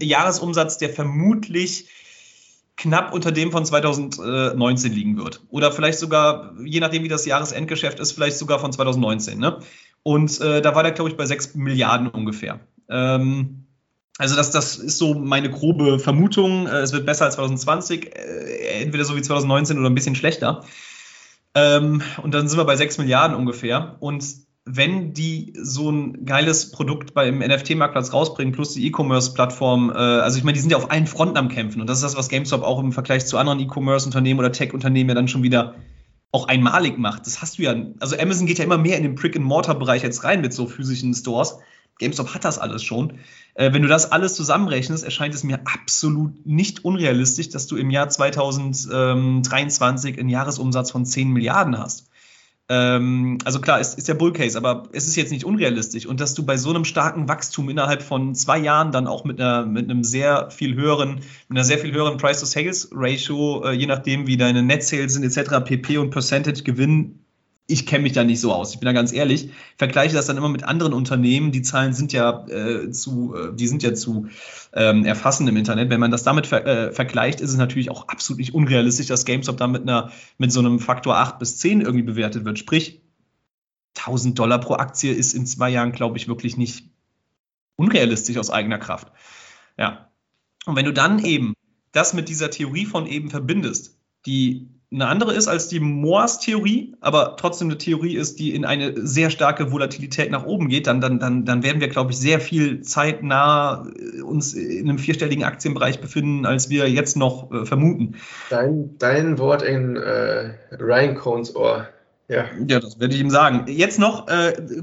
Jahresumsatz, der vermutlich knapp unter dem von 2019 liegen wird. Oder vielleicht sogar, je nachdem wie das Jahresendgeschäft ist, vielleicht sogar von 2019. Ne? Und da war der, glaube ich, bei 6 Milliarden ungefähr. Also das ist so meine grobe Vermutung. Es wird besser als 2020, entweder so wie 2019 oder ein bisschen schlechter. Und dann sind wir bei 6 Milliarden ungefähr. Und wenn die so ein geiles Produkt im NFT-Marktplatz rausbringen, plus die E-Commerce-Plattform, also ich meine, die sind ja auf allen Fronten am Kämpfen. Und das ist das, was GameStop auch im Vergleich zu anderen E-Commerce-Unternehmen oder Tech-Unternehmen ja dann schon wieder auch einmalig macht. Das hast du ja, also Amazon geht ja immer mehr in den Brick-and-Mortar-Bereich jetzt rein mit so physischen Stores. GameStop hat das alles schon. Wenn du das alles zusammenrechnest, erscheint es mir absolut nicht unrealistisch, dass du im Jahr 2023 einen Jahresumsatz von 10 Milliarden hast. Also klar, es ist der Bullcase, aber es ist jetzt nicht unrealistisch. Und dass du bei so einem starken Wachstum innerhalb von 2 Jahren dann auch mit einer sehr viel höheren Price-to-Sales-Ratio, je nachdem wie deine Net-Sales sind etc., PP und Percentage-Gewinn, ich kenne mich da nicht so aus, ich bin da ganz ehrlich. Vergleiche das dann immer mit anderen Unternehmen. Die Zahlen sind ja zu erfassen im Internet. Wenn man das damit vergleicht, ist es natürlich auch absolut nicht unrealistisch, dass GameStop da mit so einem Faktor 8 bis 10 irgendwie bewertet wird. Sprich, $1.000 pro Aktie ist in 2 Jahren, glaube ich, wirklich nicht unrealistisch aus eigener Kraft. Ja. Und wenn du dann eben das mit dieser Theorie von eben verbindest, die eine andere ist als die Moores-Theorie, aber trotzdem eine Theorie ist, die in eine sehr starke Volatilität nach oben geht, dann werden wir, glaube ich, sehr viel zeitnah uns in einem 4-stelligen Aktienbereich befinden, als wir jetzt noch vermuten. Dein Wort in Ryan Cohens Ohr. Ja, das werde ich ihm sagen. Jetzt noch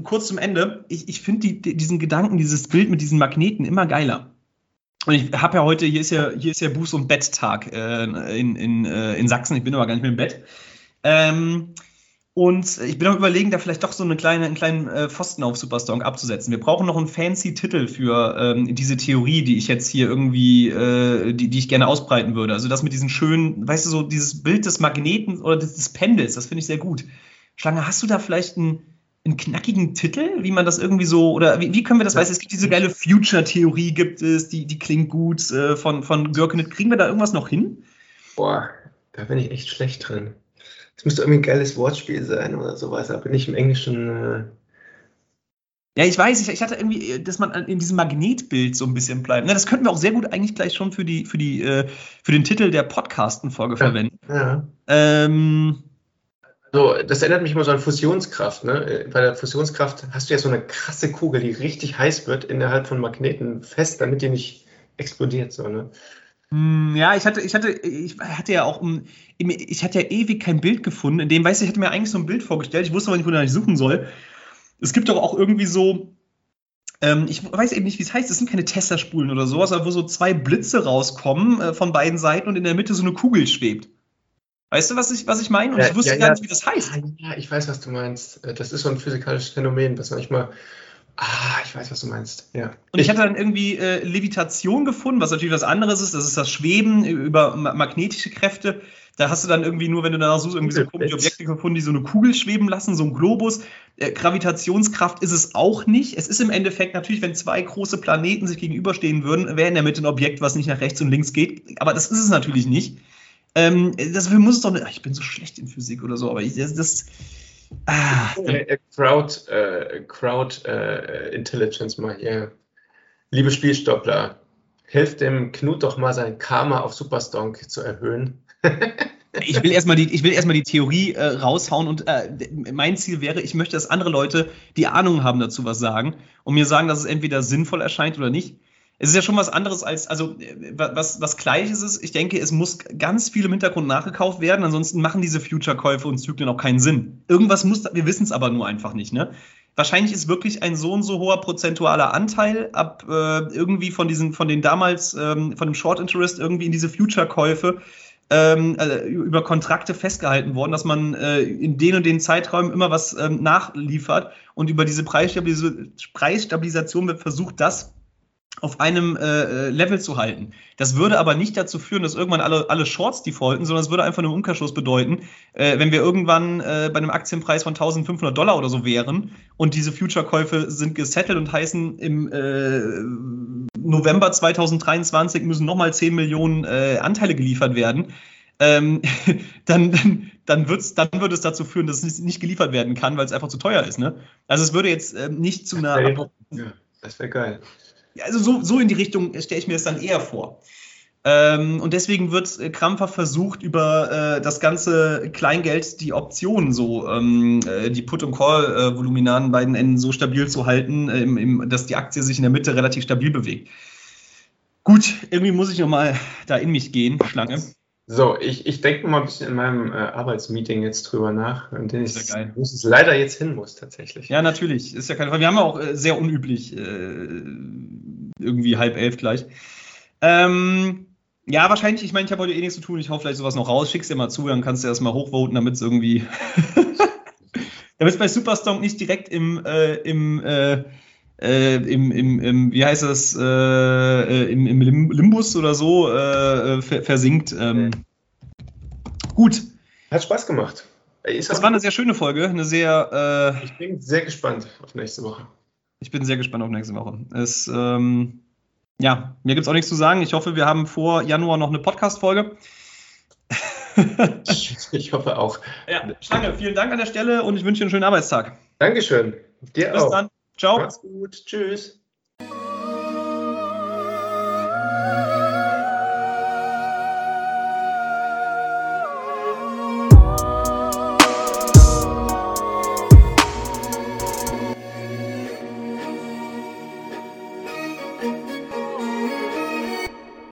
kurz zum Ende. Ich finde diesen Gedanken, dieses Bild mit diesen Magneten immer geiler. Und ich habe ja heute, hier ist ja Buß- und Betttag in Sachsen. Ich bin aber gar nicht mehr im Bett. Und ich bin am Überlegen, da vielleicht doch so einen kleinen Pfosten auf Superstonk abzusetzen. Wir brauchen noch einen fancy Titel für diese Theorie, die ich jetzt hier irgendwie, die ich gerne ausbreiten würde. Also das mit diesen schönen, weißt du, so dieses Bild des Magneten oder des Pendels, das finde ich sehr gut. Schlange, hast du da vielleicht einen knackigen Titel, wie man das irgendwie so, oder wie können wir das, weißt du, es gibt diese geile Future-Theorie, die klingt gut, von Gherkinit. Kriegen wir da irgendwas noch hin? Boah, da bin ich echt schlecht drin. Das müsste irgendwie ein geiles Wortspiel sein oder sowas, da bin ich im Englischen... Ja, ich weiß, ich hatte irgendwie, dass man in diesem Magnetbild so ein bisschen bleibt. Na, das könnten wir auch sehr gut eigentlich gleich schon für den Titel der Podcasten-Folge verwenden. Ja. So, das erinnert mich immer so an Fusionskraft. Ne? Bei der Fusionskraft hast du ja so eine krasse Kugel, die richtig heiß wird, innerhalb von Magneten fest, damit die nicht explodiert. So, ne? Ja, ich hatte ja ewig kein Bild gefunden. In dem, weißt du, ich hatte mir eigentlich so ein Bild vorgestellt. Ich wusste aber nicht, wo ich suchen soll. Es gibt doch auch irgendwie so, ich weiß eben nicht, wie es heißt, es sind keine Tesla-Spulen oder sowas, aber wo so 2 Blitze rauskommen von beiden Seiten und in der Mitte so eine Kugel schwebt. Weißt du, was ich meine? Und ich wusste gar nicht, wie das heißt. Ja, ich weiß, was du meinst. Das ist so ein physikalisches Phänomen, was manchmal... ich weiß, was du meinst. Ja. Und ich hatte dann irgendwie Levitation gefunden, was natürlich was anderes ist. Das ist das Schweben über magnetische Kräfte. Da hast du dann irgendwie nur, wenn du danach suchst, irgendwie so komische Objekte gefunden, die so eine Kugel schweben lassen, so ein Globus. Gravitationskraft ist es auch nicht. Es ist im Endeffekt natürlich, wenn zwei große Planeten sich gegenüberstehen würden, wäre in der Mitte ein Objekt, was nicht nach rechts und links geht. Aber das ist es natürlich nicht. Dafür muss es doch nicht. Ich bin so schlecht in Physik oder so, aber Crowd Intelligence mal hier. Liebe Spielstoppler, hilft dem Knut doch mal, sein Karma auf Superstonk zu erhöhen. Ich will erstmal die Theorie raushauen und mein Ziel wäre, ich möchte, dass andere Leute, die Ahnung haben, dazu was sagen und mir sagen, dass es entweder sinnvoll erscheint oder nicht. Es ist ja schon was anderes als, also was Gleiches ist. Ich denke, es muss ganz viel im Hintergrund nachgekauft werden, ansonsten machen diese Future-Käufe und Zyklen auch keinen Sinn. Irgendwas muss, wir wissen es aber nur einfach nicht, ne? Wahrscheinlich ist wirklich ein so und so hoher prozentualer Anteil ab irgendwie von dem Short Interest irgendwie in diese Future-Käufe über Kontrakte festgehalten worden, dass man in den und den Zeiträumen immer was nachliefert und über diese Preisstabilisation wird versucht, das auf einem Level zu halten. Das würde aber nicht dazu führen, dass irgendwann alle Shorts defaulten, sondern es würde einfach nur einen Umkehrschluss bedeuten, wenn wir irgendwann bei einem Aktienpreis von $1.500 oder so wären und diese Future-Käufe sind gesettelt und heißen, im November 2023 müssen nochmal 10 Millionen Anteile geliefert werden, dann würde es dazu führen, dass es nicht geliefert werden kann, weil es einfach zu teuer ist. Ne? Also es würde jetzt nicht zu einer... Das wäre geil. Also so in die Richtung stelle ich mir das dann eher vor. Und deswegen wird krampfhaft versucht, über das ganze Kleingeld die Optionen so, die Put- und Call-Volumina an beiden Enden so stabil zu halten, dass die Aktie sich in der Mitte relativ stabil bewegt. Gut, irgendwie muss ich nochmal da in mich gehen, Schlange. So, ich denke mal ein bisschen in meinem Arbeitsmeeting jetzt drüber nach, in dem ich es leider jetzt hin muss, tatsächlich. Ja, natürlich, ist ja keine Frage. Wir haben ja auch sehr unüblich, irgendwie 10:30 gleich. Ja, wahrscheinlich, ich meine, ich habe heute eh nichts zu tun, ich hau vielleicht sowas noch raus, schick's dir mal zu, dann kannst du erst mal hochvoten, damit es irgendwie, damit es bei Superstonk nicht direkt im Limbus oder so versinkt. Gut. Hat Spaß gemacht. Das war eine sehr schöne Folge. Ich bin sehr gespannt auf nächste Woche. Es, mir gibt es auch nichts zu sagen. Ich hoffe, wir haben vor Januar noch eine Podcast-Folge. Ich hoffe auch. Ja, Schlange, vielen Dank an der Stelle und ich wünsche dir einen schönen Arbeitstag. Dankeschön. Dir auch. Bis dann. Ciao. Macht's gut. Tschüss.